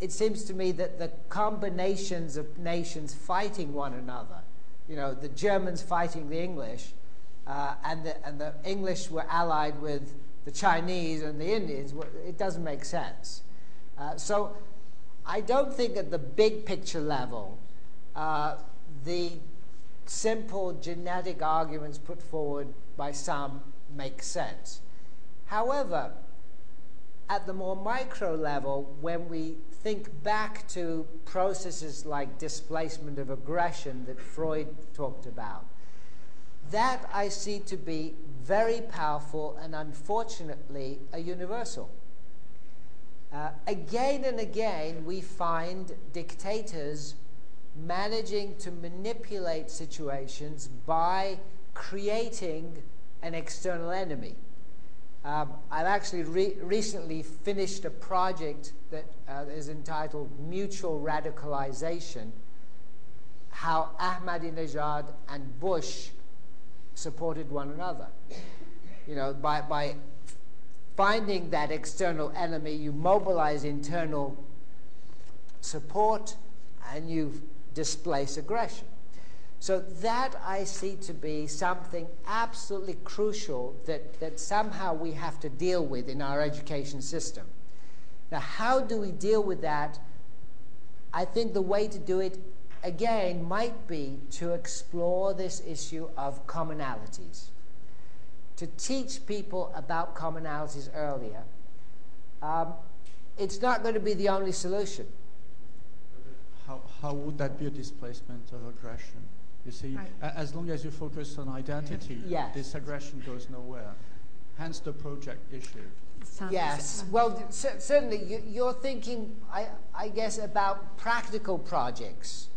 it seems to me that the combinations of nations fighting one another, you know, the Germans fighting the English, and the English were allied with the Chinese and the Indians, it doesn't make sense. So I don't think at the big picture level the simple genetic arguments put forward by some make sense. However, at the more micro level, when we think back to processes like displacement of aggression that Freud talked about, that I see to be very powerful and unfortunately a universal. Again and again, we find dictators managing to manipulate situations by creating an external enemy. I've actually recently finished a project that is entitled Mutual Radicalization, How Ahmadinejad and Bush supported one another. You know, by finding that external enemy, you mobilize internal support and you displace aggression. So that I see to be something absolutely crucial that somehow we have to deal with in our education system. Now, how do we deal with that? I think the way to do it, again, might be to explore this issue of commonalities, to teach people about commonalities earlier. It's not going to be the only solution. How would that be a displacement of aggression? You see, as long as you focus on identity, yes, this aggression goes nowhere. Hence the project issue. Yes, well, certainly you're thinking, I guess, about practical projects,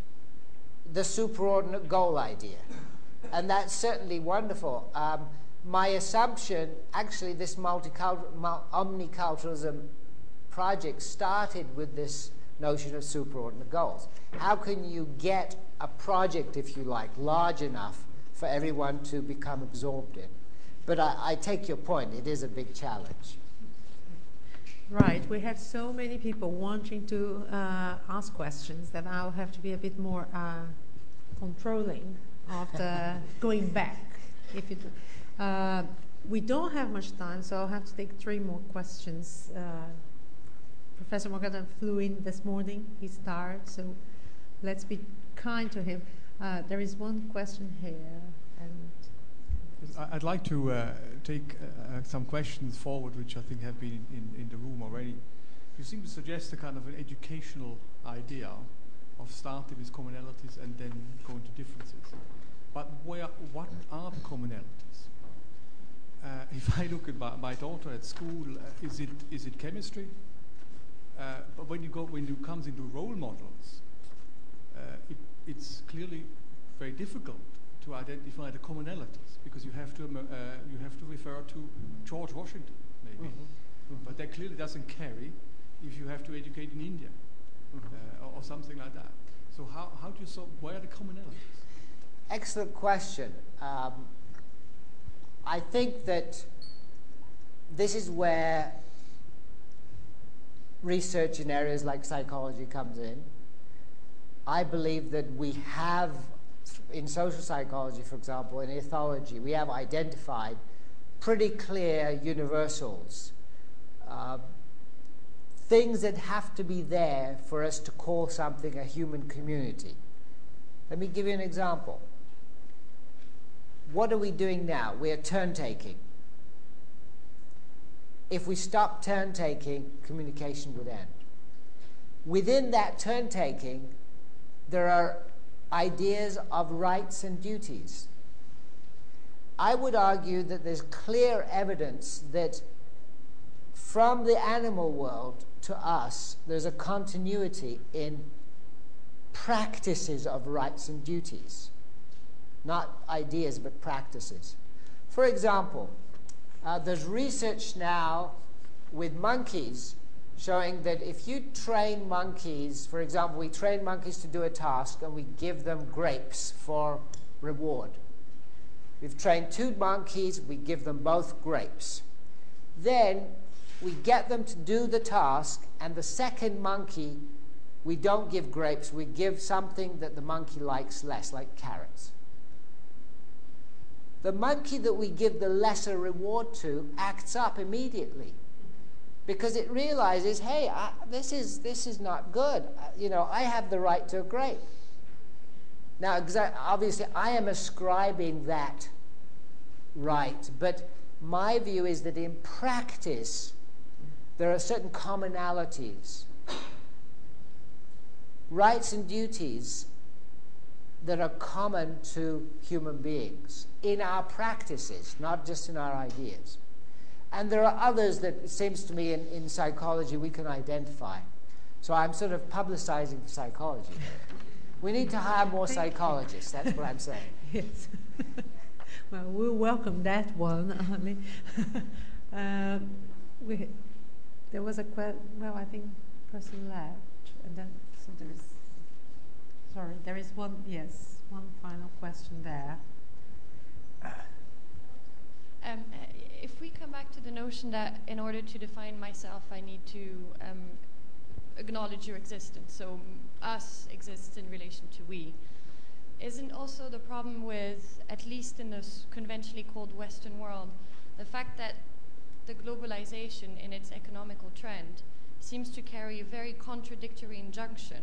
the superordinate goal idea. And that's certainly wonderful. My assumption, actually, this omniculturalism project started with this notion of superordinate goals. How can you get a project, if you like, large enough for everyone to become absorbed in? But I take your point, it is a big challenge. Right, we have so many people wanting to ask questions that I'll have to be a bit more controlling after going back. If it, we don't have much time, so I'll have to take 3 more questions. Professor Moghaddam flew in this morning. He's tired, so let's be kind to him. There is one question here. And I'd like to take some questions forward, which I think have been in the room already. You seem to suggest a kind of an educational idea of starting with commonalities and then going to differences. But what are the commonalities? If I look at my daughter at school, is it chemistry? But when it comes into role models, it's clearly very difficult to identify the commonalities, because you have to refer to George Washington, maybe, but that clearly doesn't carry if you have to educate in India or something like that. So how do you solve? Where are the commonalities? Excellent question. I think that this is where research in areas like psychology comes in. I believe that we have in social psychology, for example, in ethology, we have identified pretty clear universals, things that have to be there for us to call something a human community. Let me give you an example. What are we doing now? We are turn-taking. If we stop turn-taking, communication would end. Within that turn-taking, there are ideas of rights and duties. I would argue that there's clear evidence that from the animal world to us, there's a continuity in practices of rights and duties. Not ideas, but practices. For example, there's research now with monkeys showing that if you train monkeys, for example, we train monkeys to do a task and we give them grapes for reward. We've trained two monkeys, we give them both grapes. Then we get them to do the task, and the second monkey, we don't give grapes, we give something that the monkey likes less, like carrots. The monkey that we give the lesser reward to acts up immediately, because it realizes, hey, this is not good. You know, I have the right to a grape. Now, obviously, I am ascribing that right, but my view is that in practice, there are certain commonalities, rights and duties that are common to human beings in our practices, not just in our ideas. And there are others that, it seems to me, in psychology we can identify. So I'm sort of publicizing psychology. We need to hire more psychologists, that's what I'm saying. Yes. Well, we'll welcome that one. I mean, there was a question, well, I think person left, and then so there is. Sorry, there is one, yes, one final question there. If we come back to the notion that in order to define myself, I need to acknowledge your existence, so us exists in relation to we, isn't also the problem with, at least in this conventionally called Western world, the fact that the globalization in its economical trend seems to carry a very contradictory injunction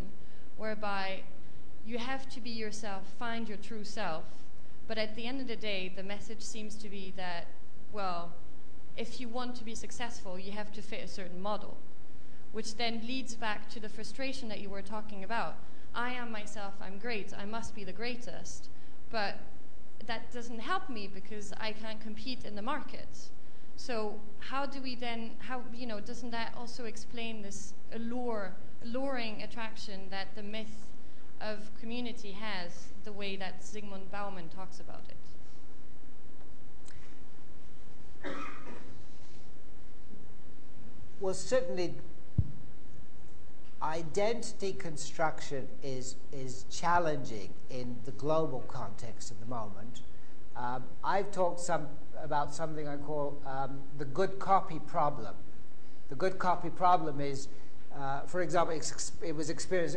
whereby you have to be yourself, find your true self, but at the end of the day, the message seems to be that, well, if you want to be successful, you have to fit a certain model, which then leads back to the frustration that you were talking about. I am myself, I'm great, I must be the greatest, but that doesn't help me because I can't compete in the market. So how do we then, you know, doesn't that also explain this alluring attraction that the myth of community has, the way that Zygmunt Bauman talks about it? Well, certainly identity construction is challenging in the global context at the moment. I've talked about something I call the good copy problem. The good copy problem is, for example, it was experienced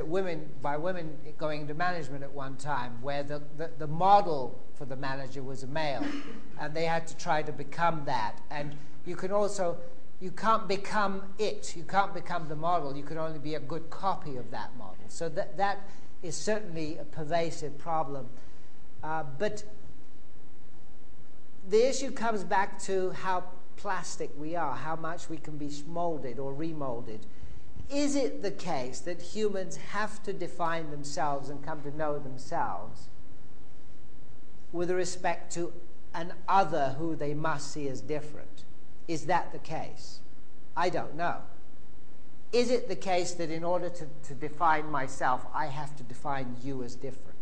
by women going into management at one time, where the model for the manager was a male, and they had to try to become that. And you can also, you can't become it, you can't become the model, you can only be a good copy of that model. So that is certainly a pervasive problem. But the issue comes back to how plastic we are, how much we can be molded or remolded. Is it the case that humans have to define themselves and come to know themselves with respect to an other who they must see as different? Is that the case? I don't know. Is it the case that in order to define myself, I have to define you as different?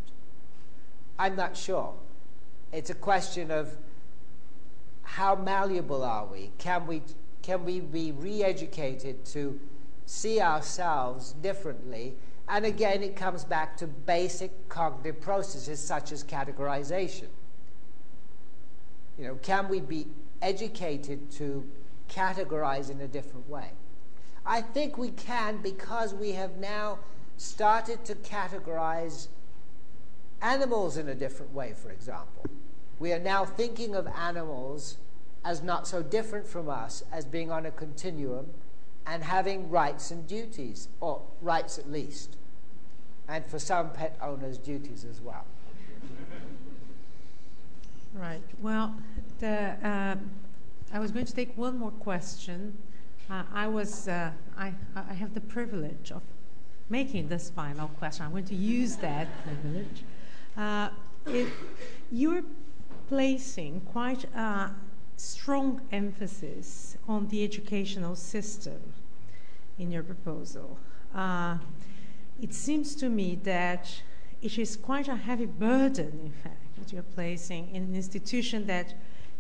I'm not sure. It's a question of how malleable are we? Can we be re-educated to see ourselves differently? And again, it comes back to basic cognitive processes such as categorization. You know, can we be educated to categorize in a different way? I think we can, because we have now started to categorize animals in a different way, for example. We are now thinking of animals as not so different from us, as being on a continuum and having rights and duties, or rights at least, and for some pet owners, duties as well. Right. Well, I was going to take one more question. I have the privilege of making this final question. I'm going to use that privilege. You're placing quite a strong emphasis on the educational system in your proposal. It seems to me that it is quite a heavy burden, in fact, that you're placing in an institution that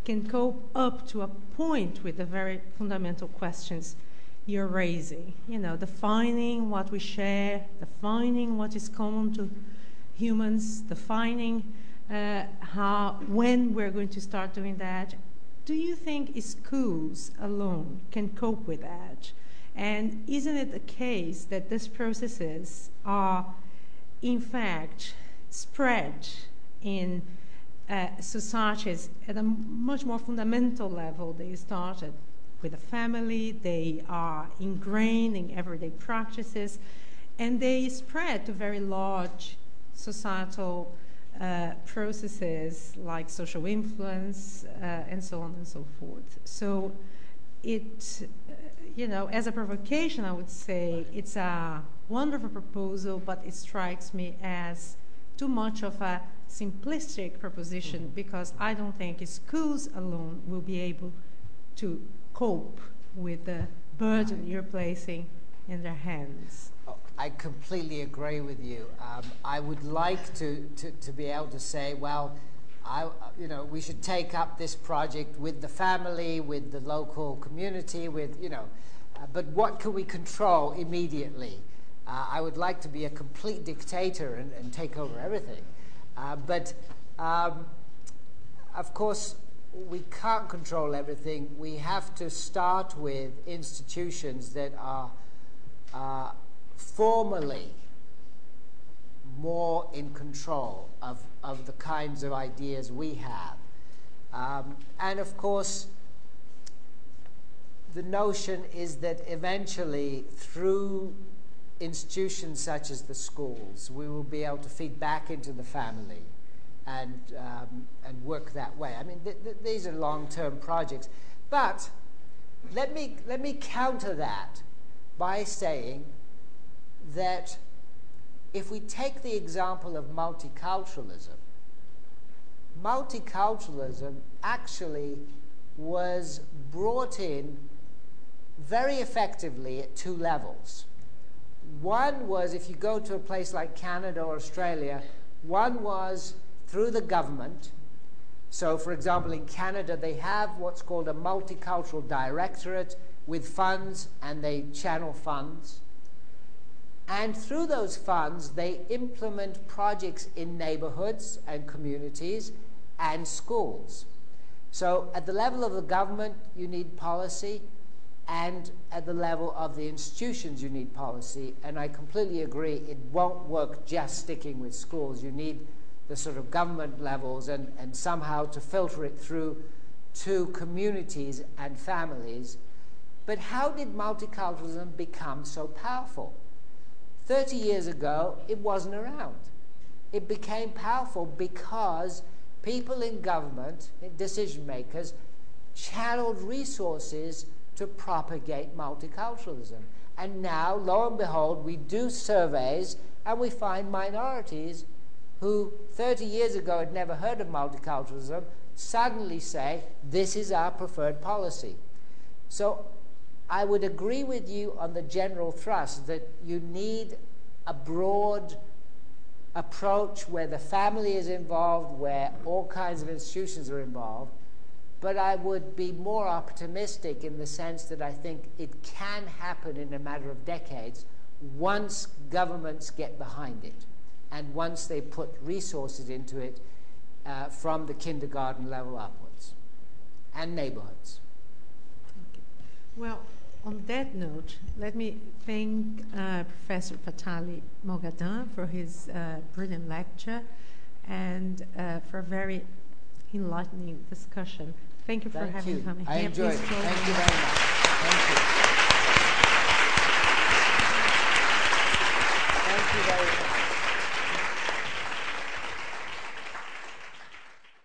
can cope up to a point with the very fundamental questions you're raising. You know, defining what we share, defining what is common to humans, defining when we're going to start doing that. Do you think schools alone can cope with that? And isn't it the case that these processes are, in fact, spread in societies at a much more fundamental level? They started with the family, they are ingrained in everyday practices, and they spread to very large societal processes like social influence and so on and so forth. So it, you know, as a provocation, I would say it's a wonderful proposal, but it strikes me as too much of a simplistic proposition, because I don't think schools alone will be able to cope with the burden you're placing in their hands. Oh, I completely agree with you. I would like to be able to say, well, you know, we should take up this project with the family, with the local community, with, you know, but what can we control immediately? I would like to be a complete dictator and take over everything. But of course, we can't control everything. We have to start with institutions that are formally more in control of the kinds of ideas we have. And of course, the notion is that eventually, through institutions such as the schools, we will be able to feed back into the family and work that way. I mean, these are long-term projects. But let me counter that by saying that if we take the example of multiculturalism, multiculturalism actually was brought in very effectively at two levels. One was, if you go to a place like Canada or Australia, one was through the government. So, for example, in Canada, they have what's called a multicultural directorate with funds, and they channel funds. And through those funds, they implement projects in neighborhoods and communities and schools. So at the level of the government, you need policy, and at the level of the institutions, you need policy. And I completely agree, it won't work just sticking with schools. You need the sort of government levels and somehow to filter it through to communities and families. But how did multiculturalism become so powerful? 30 years ago, it wasn't around. It became powerful because people in government, decision makers, channeled resources to propagate multiculturalism. And now, lo and behold, we do surveys and we find minorities who 30 years ago had never heard of multiculturalism suddenly say, this is our preferred policy. So I would agree with you on the general thrust that you need a broad approach where the family is involved, where all kinds of institutions are involved, but I would be more optimistic in the sense that I think it can happen in a matter of decades once governments get behind it and once they put resources into it from the kindergarten level upwards and neighborhoods. Okay. Well, on that note, let me thank Professor Fathali Moghaddam for his brilliant lecture. and for a very enlightening discussion. Thank you for having me. I enjoyed it. Thank you very much. Thank you. Thank you very much.